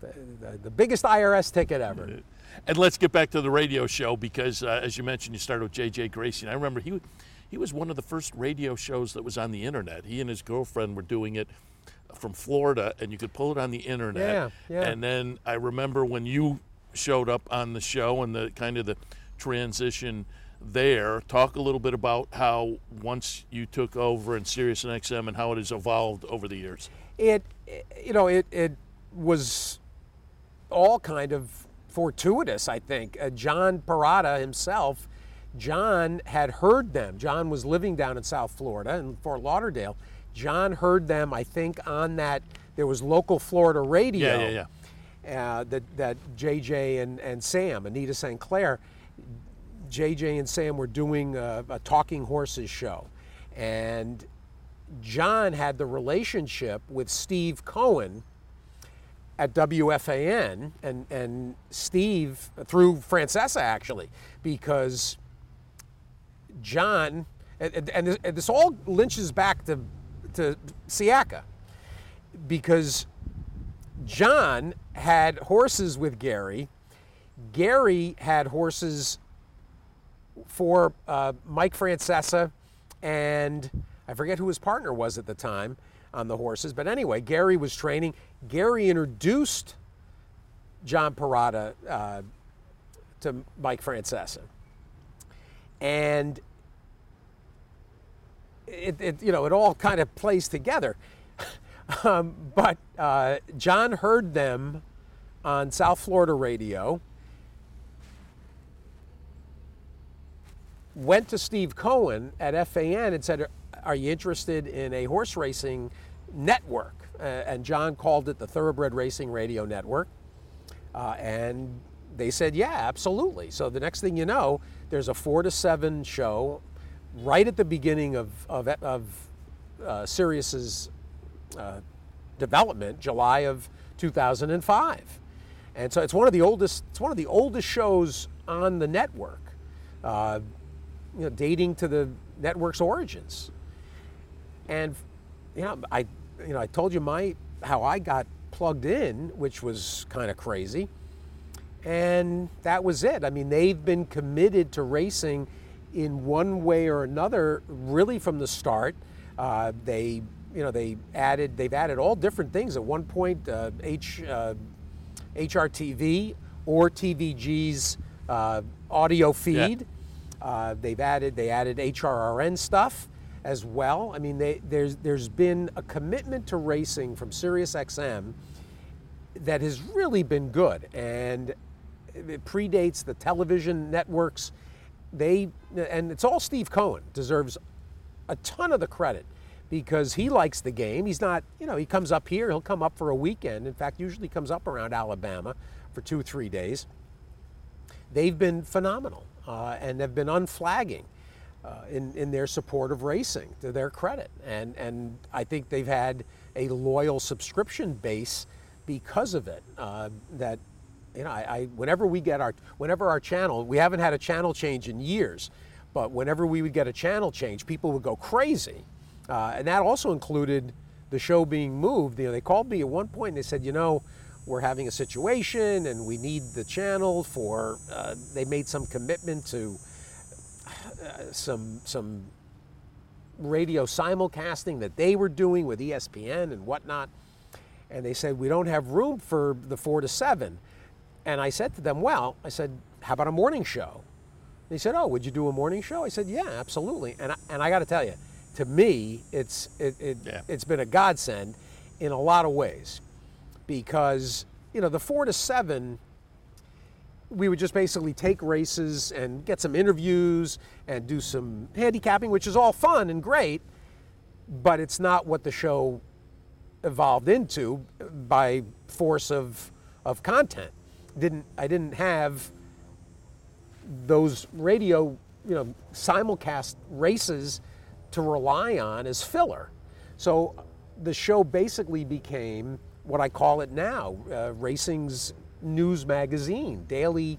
the, the, the biggest I R S ticket ever. And let's get back to the radio show because, uh, as you mentioned, you started with J J Gracie. And I remember he he was one of the first radio shows that was on the internet. He and his girlfriend were doing it from Florida, and you could pull it on the internet. Yeah, yeah. And then I remember when you showed up on the show and the kind of the transition there. Talk a little bit about how once you took over in Sirius and X M and how it has evolved over the years. It, you know, it it was all kind of fortuitous, I think. Uh, John Parada himself, John had heard them. John was living down in South Florida in Fort Lauderdale. John heard them, I think, on that, there was local Florida radio. Yeah, yeah, yeah. Uh, that, that J J and, and Sam, Anita Saint Clair, J J and Sam were doing a, a Talking Horses show. And John had the relationship with Steve Cohen at W F A N, and, and Steve, through Francesa, actually, because John, and, and, and this all lynches back to to Siaka, because John had horses with Gary. Gary had horses for uh, Mike Francesa, and I forget who his partner was at the time on the horses, but anyway, Gary was training. Gary introduced John Parada uh, to Mike Francesa. And It, it, you know, it all kind of plays together. um, but uh, John heard them on South Florida radio, went to Steve Cohen at F A N and said, are you interested in a horse racing network? Uh, and John called it the Thoroughbred Racing Radio Network. Uh, and they said, yeah, absolutely. So the next thing you know, there's a four to seven show right at the beginning of of, of uh, Sirius's uh, development, July of two thousand five, and so it's one of the oldest. It's one of the oldest shows on the network, uh, you know, dating to the network's origins. And you know, I you know I told you my how I got plugged in, which was kind of crazy, and that was it. I mean, they've been committed to racing in one way or another, really from the start. Uh, they, you know, they added, they've added all different things. At one point, uh, H, uh, H R T V or T V G's uh, audio feed. Yeah. Uh, they've added, they added H R R N stuff as well. I mean, they, there's there's been a commitment to racing from SiriusXM that has really been good, and it predates the television networks. They, and it's all Steve Cohen, deserves a ton of the credit because he likes the game. He's not, you know, he comes up here, he'll come up for a weekend. In fact, usually comes up around Alabama for two, three days. They've been phenomenal uh, and have been unflagging uh, in, in their support of racing, to their credit. And, and I think they've had a loyal subscription base because of it uh, that, You know, I, I whenever we get our whenever our channel, we haven't had a channel change in years, but whenever we would get a channel change, people would go crazy, uh, and that also included the show being moved. You know, they called me at one point and they said, you know, we're having a situation and we need the channel for. Uh, they made some commitment to uh, some some radio simulcasting that they were doing with E S P N and whatnot, and they said we don't have room for the four to seven. And I said to them, well, I said, how about a morning show? They said, oh, would you do a morning show? I said, yeah, absolutely. And I, and I got to tell you, to me, it's it, it yeah. it's been a godsend in a lot of ways, because you know the four to seven, we would just basically take races and get some interviews and do some handicapping, which is all fun and great, but it's not what the show evolved into by force of of content. Didn't I didn't have those radio, you know, simulcast races to rely on as filler. So the show basically became what I call it now, uh, racing's news magazine, daily,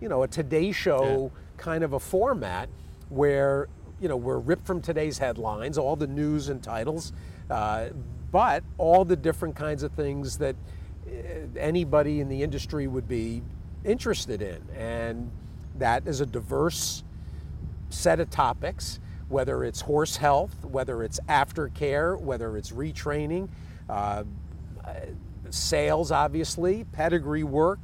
you know, a Today Show yeah. kind of a format where you know, were ripped from today's headlines, all the news and titles, uh, but all the different kinds of things that anybody in the industry would be interested in. And that is a diverse set of topics, whether it's horse health, whether it's aftercare, whether it's retraining, uh, sales, obviously, pedigree work,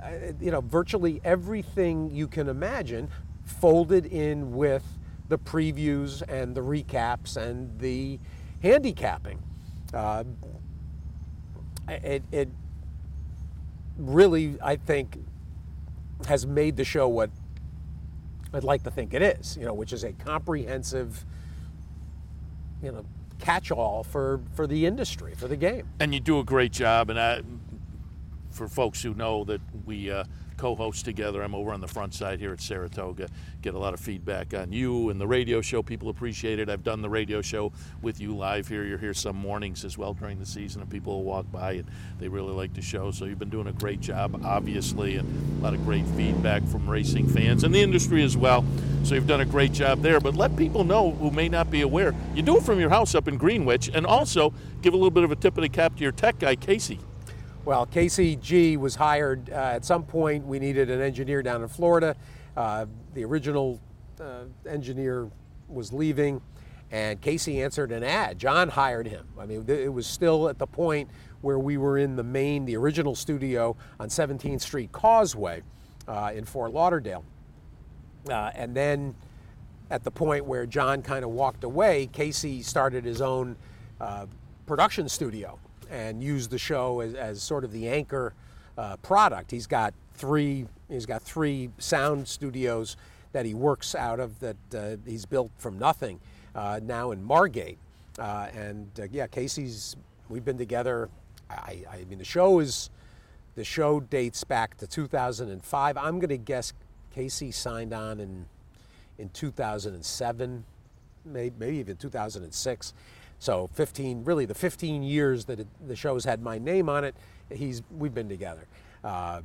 uh, you know, virtually everything you can imagine folded in with the previews and the recaps and the handicapping. Uh, it, it really, I think, has made the show what I'd like to think it is, you know, which is a comprehensive, you know, catch-all for, for the industry, for the game. And you do a great job. And I, for folks who know that we uh, co-host together, I'm over on the front side here at Saratoga, get a lot of feedback on you and the radio show. People appreciate it. I've done the radio show with you live here. You're here some mornings as well during the season, and people will walk by and they really like the show. So you've been doing a great job, obviously, and a lot of great feedback from racing fans and the industry as well. So you've done a great job there, but let people know who may not be aware. You do it from your house up in Greenwich, and also give a little bit of a tip of the cap to your tech guy, Casey. Well, Casey G was hired uh, at some point. We needed an engineer down in Florida. Uh, the original uh, engineer was leaving, and Casey answered an ad. John hired him. I mean, th- it was still at the point where we were in the main, the original studio on seventeenth Street Causeway uh, in Fort Lauderdale. Uh, and then at the point where John kind of walked away, Casey started his own uh, production studio and used the show as, as sort of the anchor uh, product. He's got three he's got three sound studios that he works out of that uh, he's built from nothing uh, now in Margate. Uh, and uh, yeah, Casey's, we've been together. I, I mean, the show is, the show dates back to two thousand five. I'm gonna guess Casey signed on in in two thousand seven, maybe, maybe even two thousand six. So fifteen, really the fifteen years that it, the show's had my name on it, he's we've been together, um,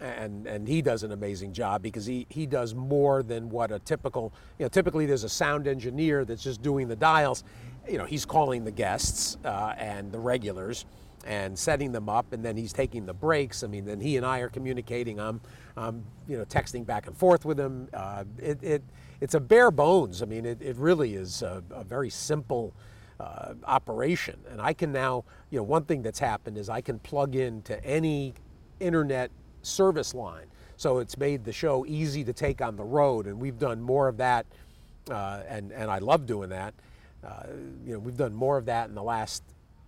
and and he does an amazing job because he he does more than what a typical, you know, typically there's a sound engineer that's just doing the dials, you know, he's calling the guests uh, and the regulars and setting them up, and then he's taking the breaks. I mean, then he and I are communicating. I'm, I'm you know, texting back and forth with him. Uh, it, it, it's a bare bones. I mean, it, it really is a, a very simple uh, operation. And I can now, you know, one thing that's happened is I can plug into any internet service line. So it's made the show easy to take on the road, and we've done more of that, uh, and, and I love doing that. Uh, you know, we've done more of that in the last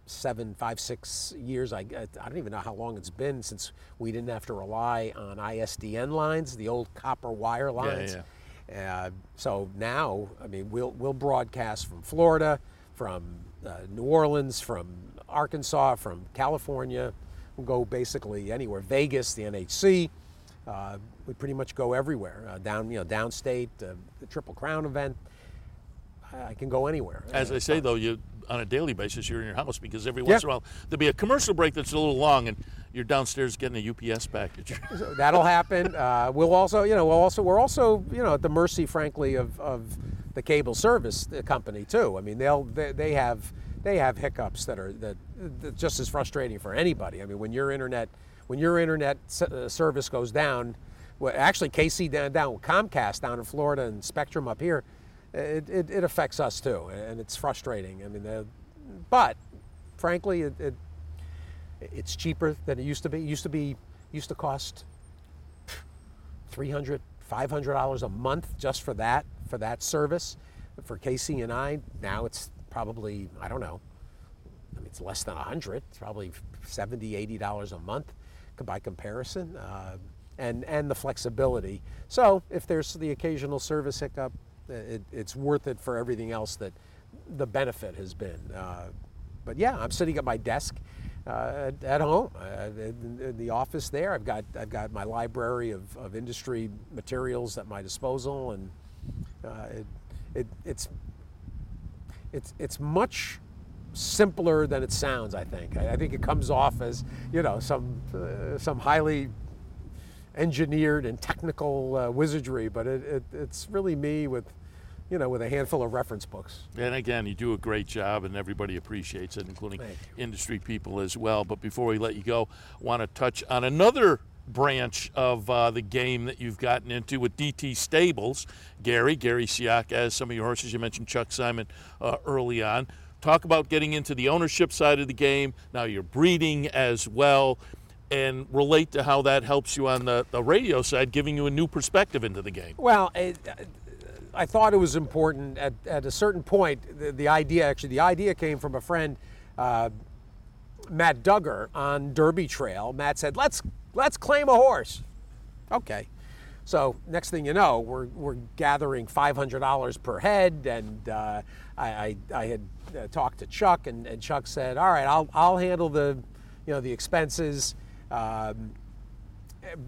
seven, five, six years. I, I don't even know how long it's been since we didn't have to rely on I S D N lines, the old copper wire lines. Yeah, yeah. Uh, so now, I mean, we'll we'll broadcast from Florida, from uh, New Orleans, from Arkansas, from California. We'll go basically anywhere. Vegas, the N H C. Uh, we pretty much go everywhere. Uh, down, you know, downstate, uh, the Triple Crown event. I can go anywhere. As I say, though, you on a daily basis, you're in your house because every once yeah. in a while there'll be a commercial break that's a little long, and you're downstairs getting a U P S package. So that'll happen. Uh, we'll also, you know, we'll also we're also, you know, at the mercy, frankly, of, of the cable service company too. I mean, they'll they, they have they have hiccups that are that, that just as frustrating for anybody. I mean, when your internet when your internet service goes down, well, actually, K C down, down Comcast down in Florida and Spectrum up here. It, it, it affects us too, and it's frustrating. I mean, but frankly, it, it it's cheaper than it used to be. It used to be used to cost three hundred dollars, five hundred dollars a month just for that for that service. For Casey and I, now it's probably I don't know. I mean, it's less than one hundred dollars. It's probably seventy dollars, eighty dollars a month by comparison, uh, and and the flexibility. So if there's the occasional service hiccup, It, it's worth it for everything else that the benefit has been. Uh, but yeah, I'm sitting at my desk uh, at, at home, uh, in, in the office there. I've got I've got my library of, of industry materials at my disposal, and uh, it, it it's it's it's much simpler than it sounds. I think I, I think it comes off as, you know, some uh, some highly engineered and technical uh, wizardry, but it, it, it's really me with you know, with a handful of reference books. And again, you do a great job, and everybody appreciates it, including industry people as well. But before we let you go, I want to touch on another branch of uh, the game that you've gotten into with D T Stables. Gary, Gary Siak, as some of your horses, you mentioned Chuck Simon uh, early on. Talk about getting into the ownership side of the game. Now you're breeding as well, and relate to how that helps you on the, the radio side, giving you a new perspective into the game. Well, it, I thought it was important at, at a certain point. The, the idea, actually, the idea came from a friend, uh, Matt Duggar, on Derby Trail. Matt said, let's let's claim a horse. Okay. So next thing you know, we're we're gathering five hundred dollars per head, and uh, I, I I had uh, talked to Chuck, and, and Chuck said, all right, I'll I'll handle the, you know, the expenses, um,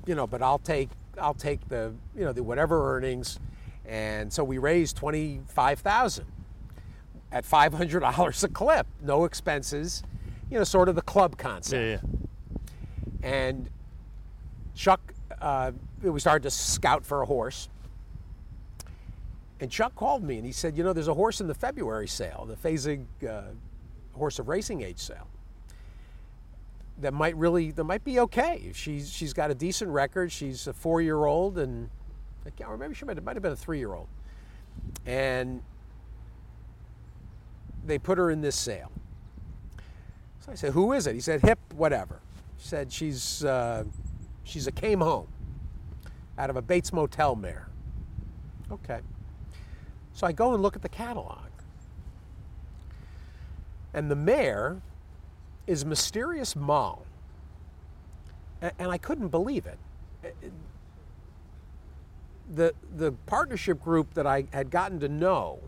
you know, but I'll take I'll take the, you know, the whatever earnings, and so we raised twenty-five thousand dollars at five hundred dollars a clip, no expenses, you know, sort of the club concept. Yeah, yeah. And Chuck. Uh, we started to scout for a horse, and Chuck called me and he said, you know, there's a horse in the February sale, the Phasig uh, horse of racing age sale, that might really, that might be okay. She's she's got a decent record. She's a four-year-old, and I can't remember, she might, it might have been a three-year-old, and they put her in this sale. So I said, who is it? He said, Hip whatever. He said, she's uh, she's a Came Home out of a Bates Motel mare. Okay. So I go and look at the catalog. And the mare is Mysterious Mall. And I couldn't believe it. The, the partnership group that I had gotten to know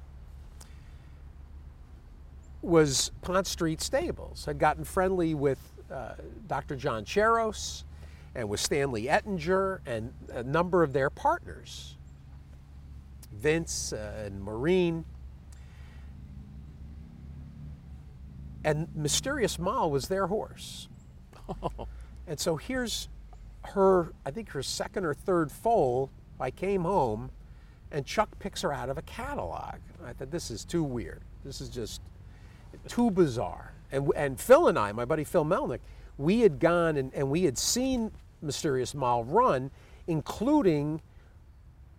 was Pont Street Stables. I'd gotten friendly with uh, Doctor John Cheros, and with Stanley Ettinger and a number of their partners, Vince uh, and Maureen. And Mysterious Mall was their horse. Oh. And so here's her, I think her second or third foal, I Came Home, and Chuck picks her out of a catalog. I thought, this is too weird. This is just too bizarre. And, and Phil and I, my buddy Phil Melnick, we had gone and, and we had seen Mysterious Mall run, including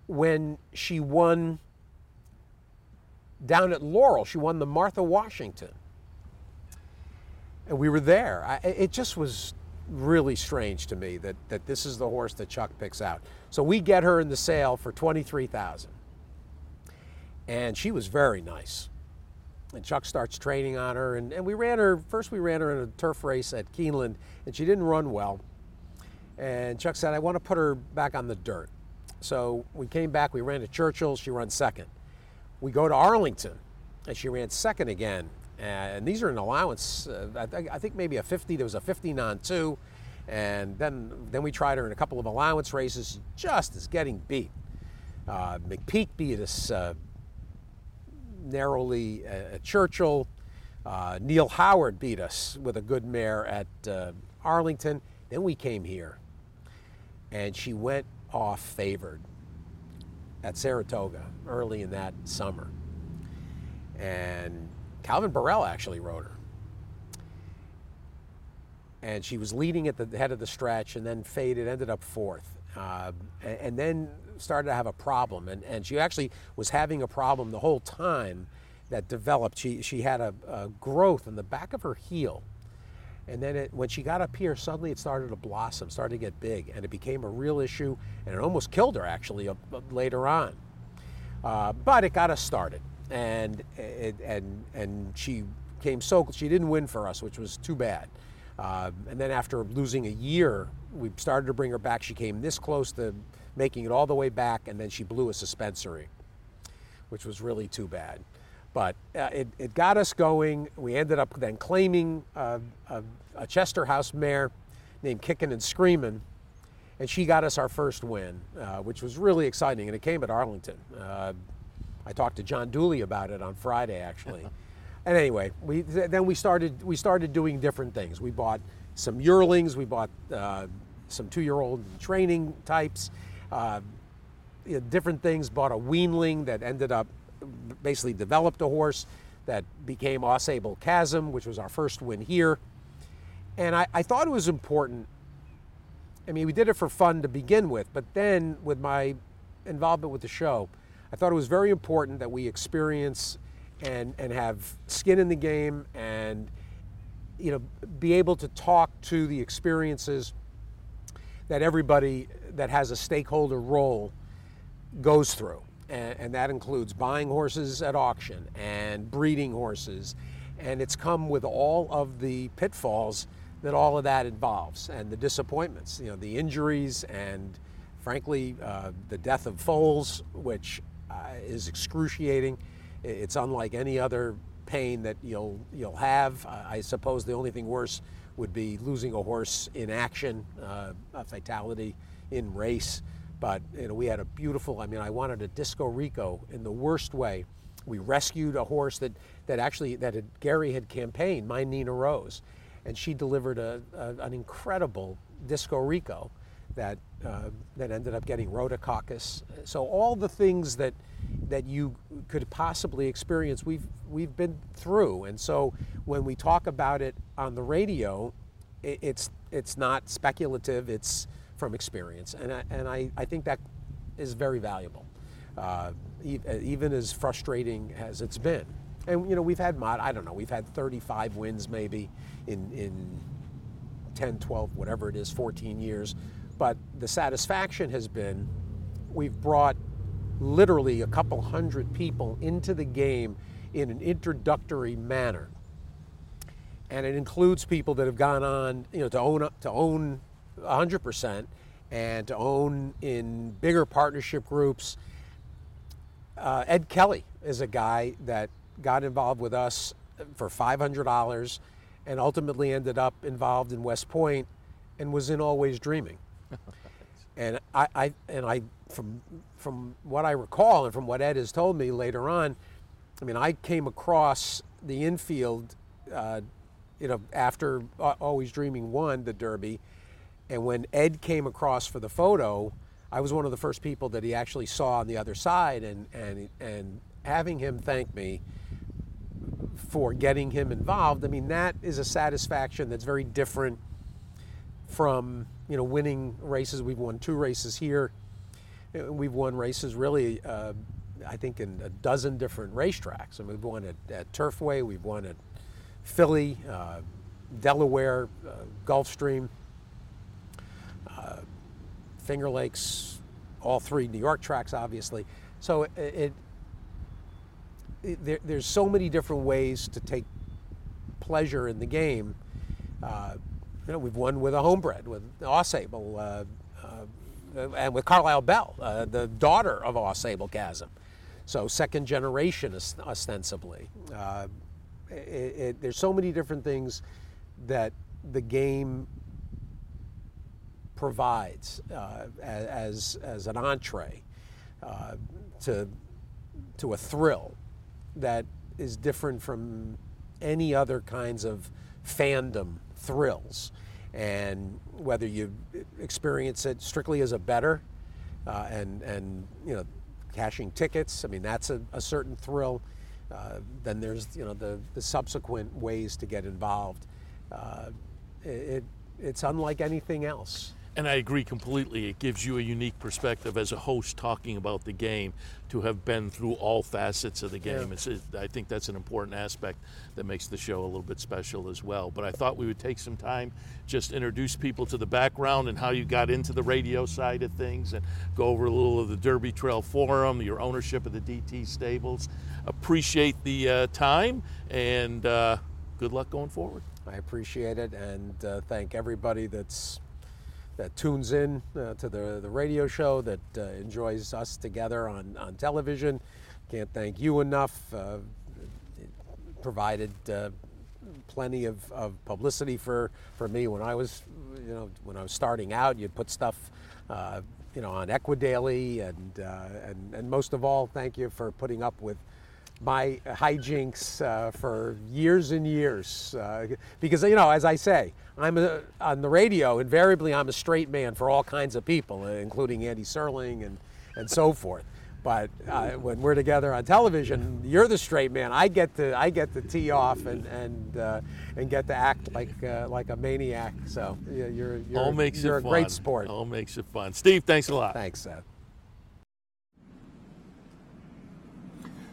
when she won down at Laurel. She won the Martha Washington. And we were there. I, it just was really strange to me that, that this is the horse that Chuck picks out. So we get her in the sale for twenty-three thousand dollars. And she was very nice. And Chuck starts training on her, and, and we ran her, first we ran her in a turf race at Keeneland, and she didn't run well. And Chuck said, I want to put her back on the dirt. So we came back, we ran to Churchill, she ran second. We go to Arlington, and she ran second again. And these are an allowance, uh, I, th- I think maybe a fifty, there was a fifty non-two. And then, then we tried her in a couple of allowance races, just as getting beat. Uh, McPeak beat us uh, narrowly at Churchill. Uh, Neil Howard beat us with a good mare at uh, Arlington. Then we came here, and she went off favored at Saratoga early in that summer. And Calvin Burrell actually rode her. And she was leading at the head of the stretch and then faded, ended up fourth. Uh, and, and then started to have a problem, and, and she actually was having a problem the whole time that developed. She she had a, a growth in the back of her heel, and then it, when she got up here, suddenly it started to blossom, started to get big, and it became a real issue, and it almost killed her actually uh, later on. Uh, but it got us started, and it, and and she came so she didn't win for us, which was too bad. Uh, and then after losing a year, we started to bring her back. She came this close to making it all the way back, and then she blew a suspensory, which was really too bad. But uh, it, it got us going. We ended up then claiming uh, a, a Chester House mare named Kickin' and Screamin', and she got us our first win, uh, which was really exciting, and it came at Arlington. Uh, I talked to John Dooley about it on Friday, actually. And anyway, we then we started we started doing different things. We bought some yearlings, we bought uh, some two-year-old training types, uh, you know, different things. Bought a weanling that ended up basically developed a horse that became Ausable Chasm, which was our first win here. And I, I thought it was important. I mean, we did it for fun to begin with, but then with my involvement with the show, I thought it was very important that we experience and and have skin in the game, and you know, be able to talk to the experiences that everybody that has a stakeholder role goes through. And, and that includes buying horses at auction and breeding horses. And it's come with all of the pitfalls that all of that involves, and the disappointments, you know, the injuries, and frankly, uh, the death of foals, which uh, is excruciating. It's unlike any other pain that you'll you'll have. Uh, I suppose the only thing worse would be losing a horse in action, uh, a fatality in race. But you know, we had a beautiful, I mean, I wanted a Disco Rico in the worst way. We rescued a horse that, that actually, that had, Gary had campaigned, my Nina Rose, and she delivered a, a an incredible Disco Rico that uh, that ended up getting Rhodococcus. So all the things that that you could possibly experience, we've we've been through. And so when we talk about it on the radio, it, it's it's not speculative, it's from experience. And I, and I, I think that is very valuable, uh, e- even as frustrating as it's been. And you know, we've had mod, I don't know, we've had thirty-five wins maybe in in ten, twelve, whatever it is, fourteen years. But the satisfaction has been, we've brought literally a couple hundred people into the game in an introductory manner. And it includes people that have gone on, you know, to own up, to own one hundred percent and to own in bigger partnership groups. Uh, Ed Kelly is a guy that got involved with us for five hundred dollars and ultimately ended up involved in West Point and was in Always Dreaming. And I, I and I from from what I recall and from what Ed has told me later on, I mean, I came across the infield, uh, you know, after Always Dreaming won the Derby, and when Ed came across for the photo, I was one of the first people that he actually saw on the other side, and and and having him thank me for getting him involved, I mean, that is a satisfaction that's very different from, you know, winning races. We've won two races here. We've won races really, uh, I think, in a dozen different racetracks. I mean, we've won at, at Turfway, we've won at Philly, uh, Delaware, uh, Gulfstream, uh, Finger Lakes, all three New York tracks, obviously. So it, it, it there, there's so many different ways to take pleasure in the game. Uh, You know, we've won with a homebred, with Ausable, uh, uh, and with Carlisle Bell, uh, the daughter of Ausable Chasm. So second generation, ostensibly. Uh, it, it, there's so many different things that the game provides uh, as as an entree uh, to to a thrill that is different from any other kinds of fandom thrills. And whether you experience it strictly as a bettor uh, and and you know, cashing tickets, I mean, that's a, a certain thrill. Uh, then there's, you know, the the subsequent ways to get involved. Uh, it it's unlike anything else. And I agree completely. It gives you a unique perspective as a host talking about the game, to have been through all facets of the game. Yeah. It's, it, I think that's an important aspect that makes the show a little bit special as well. But I thought we would take some time, just introduce people to the background and how you got into the radio side of things, and go over a little of the Derby Trail Forum, your ownership of the D T stables. Appreciate the uh, time, and uh, good luck going forward. I appreciate it, and uh, thank everybody that's that tunes in uh, to the, the radio show, that uh, enjoys us together on, on television. Can't thank you enough. Uh, provided uh, plenty of, of publicity for, for me when I was, you know, when I was starting out. You put stuff, uh, you know, on Equidaily, and, uh, and and most of all, thank you for putting up with my hijinks uh, for years and years, uh, because, you know, as I say, I'm a, on the radio, invariably I'm a straight man for all kinds of people, including Andy Serling and, and so forth. But uh, when we're together on television, you're the straight man. I get to I get to tee off and and uh, and get to act like uh, like a maniac. So yeah, you're you're, All makes you're it a fun. Great sport. All makes it fun. Steve, thanks a lot. Thanks, Seth.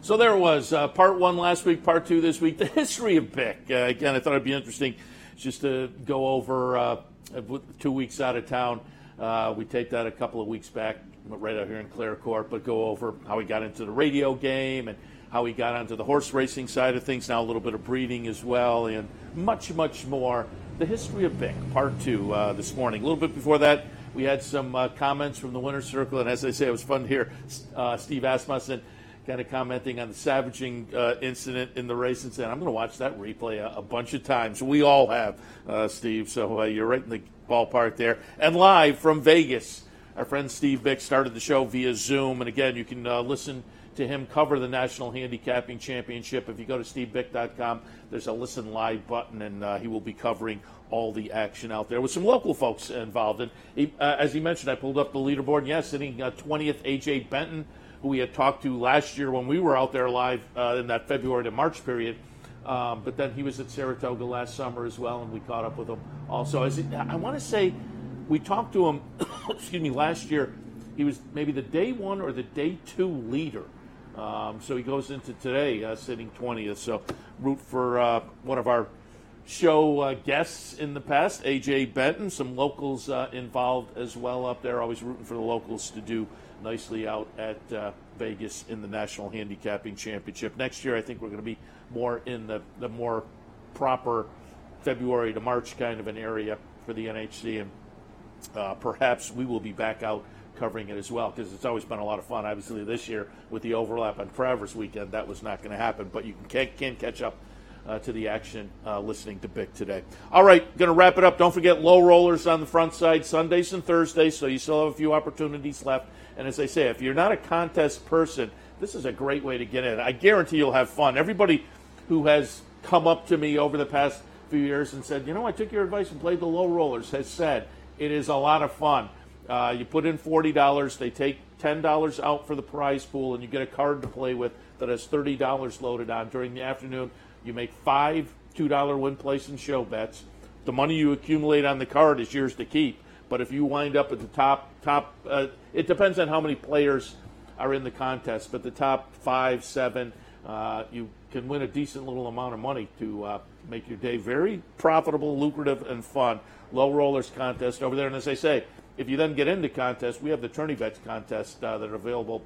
So there it was. Uh, part one last week. Part two this week. The history of Byk. Uh, again, I thought it'd be interesting just to go over uh, two weeks out of town. Uh, we taped that a couple of weeks back, right out here in Clarecourt, but go over how he got into the radio game and how he got onto the horse racing side of things, now a little bit of breeding as well, and much, much more. The history of Byk, part two, uh, this morning. A little bit before that, we had some uh, comments from the Winner's Circle, and as I say, it was fun to hear uh, Steve Asmussen kind of commenting on the savaging uh, incident in the race and saying, I'm going to watch that replay a, a bunch of times. We all have, uh, Steve, so uh, you're right in the ballpark there. And live from Vegas, our friend Steve Byk started the show via Zoom. And again, you can uh, listen to him cover the National Handicapping Championship. If you go to Steve Byk dot com, there's a listen live button, and uh, he will be covering all the action out there with some local folks involved. And he, uh, as he mentioned, I pulled up the leaderboard, and yes, sitting uh, twentieth, A J Benton, who we had talked to last year when we were out there live uh, in that February to March period. Um, but then he was at Saratoga last summer as well, and we caught up with him also. As it, I want to say we talked to him, excuse me, last year. He was maybe the day one or the day two leader. Um, so he goes into today uh, sitting twentieth. So root for uh, one of our show uh, guests in the past, A J Benton, some locals uh, involved as well up there. Always rooting for the locals to do nicely out at uh, Vegas in the National Handicapping Championship. Next year, I think we're going to be more in the, the more proper February to March kind of an area for the N H C, and uh, perhaps we will be back out covering it as well, because it's always been a lot of fun. Obviously, this year with the overlap on Travers weekend, that was not going to happen, but you can, can catch up uh, to the action uh, listening to Byk today. All right, going to wrap it up. Don't forget low rollers on the front side Sundays and Thursdays, so you still have a few opportunities left. And as I say, if you're not a contest person, this is a great way to get in. I guarantee you'll have fun. Everybody who has come up to me over the past few years and said, you know, I took your advice and played the low rollers, has said it is a lot of fun. Uh, you put in forty dollars, they take ten dollars out for the prize pool, and you get a card to play with that has thirty dollars loaded on. During the afternoon, you make five two dollar win, place, and show bets. The money you accumulate on the card is yours to keep. But if you wind up at the top, top, uh, it depends on how many players are in the contest. But the top five, seven, uh, you can win a decent little amount of money to uh, make your day very profitable, lucrative, and fun. Low Rollers contest over there. And as I say, if you then get into contests, we have the Tourney Bets contest uh, that are available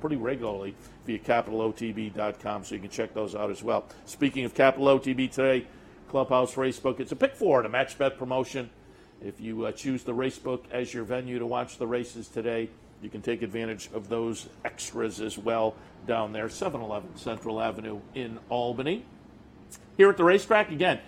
pretty regularly via Capital O T B dot com, so you can check those out as well. Speaking of Capital O T B today, Clubhouse Racebook, it's a pick four and a match bet promotion. If you uh, choose the Racebook as your venue to watch the races today, you can take advantage of those extras as well down there, seven eleven Central Avenue in Albany. Here at the racetrack, again,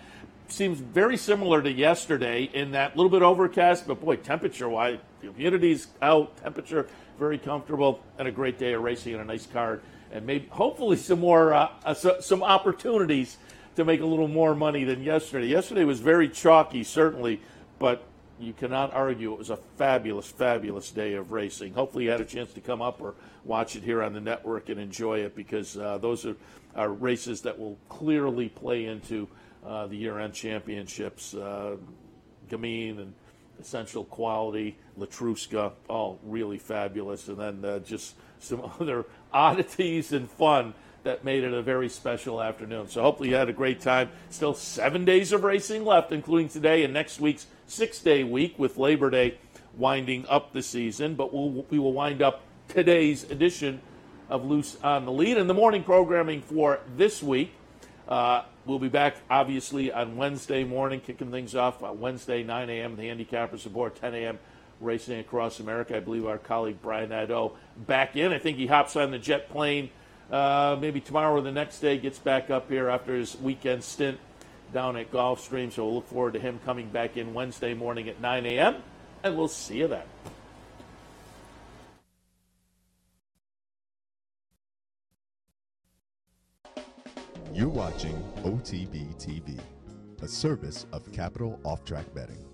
seems very similar to yesterday in that little bit overcast, but boy, temperature-wise, humidity's out, temperature very comfortable, and a great day of racing and a nice card, and maybe hopefully some more uh, uh, so, some opportunities to make a little more money than yesterday. Yesterday was very chalky, certainly. But you cannot argue it was a fabulous, fabulous day of racing. Hopefully you had a chance to come up or watch it here on the network and enjoy it, because uh, those are, are races that will clearly play into uh, the year-end championships. Uh, Gamine and Essential Quality, Letruska, all really fabulous. And then uh, just some other oddities and fun that made it a very special afternoon. So hopefully you had a great time. Still seven days of racing left, including today and next week's six-day week with Labor Day winding up the season. But we'll, we will wind up today's edition of Loose on the Lead. And the morning programming for this week, uh, we'll be back, obviously, on Wednesday morning, kicking things off on Wednesday, nine a.m., the Handicappers Aboard, ten a.m., Racing Across America. I believe our colleague Brian Nadeau back in. I think he hops on the jet plane uh, maybe tomorrow or the next day, gets back up here after his weekend stint down at Gulfstream, so we'll look forward to him coming back in Wednesday morning at nine a.m., and we'll see you then. You're watching O T B T V, a service of Capital Off-Track Betting.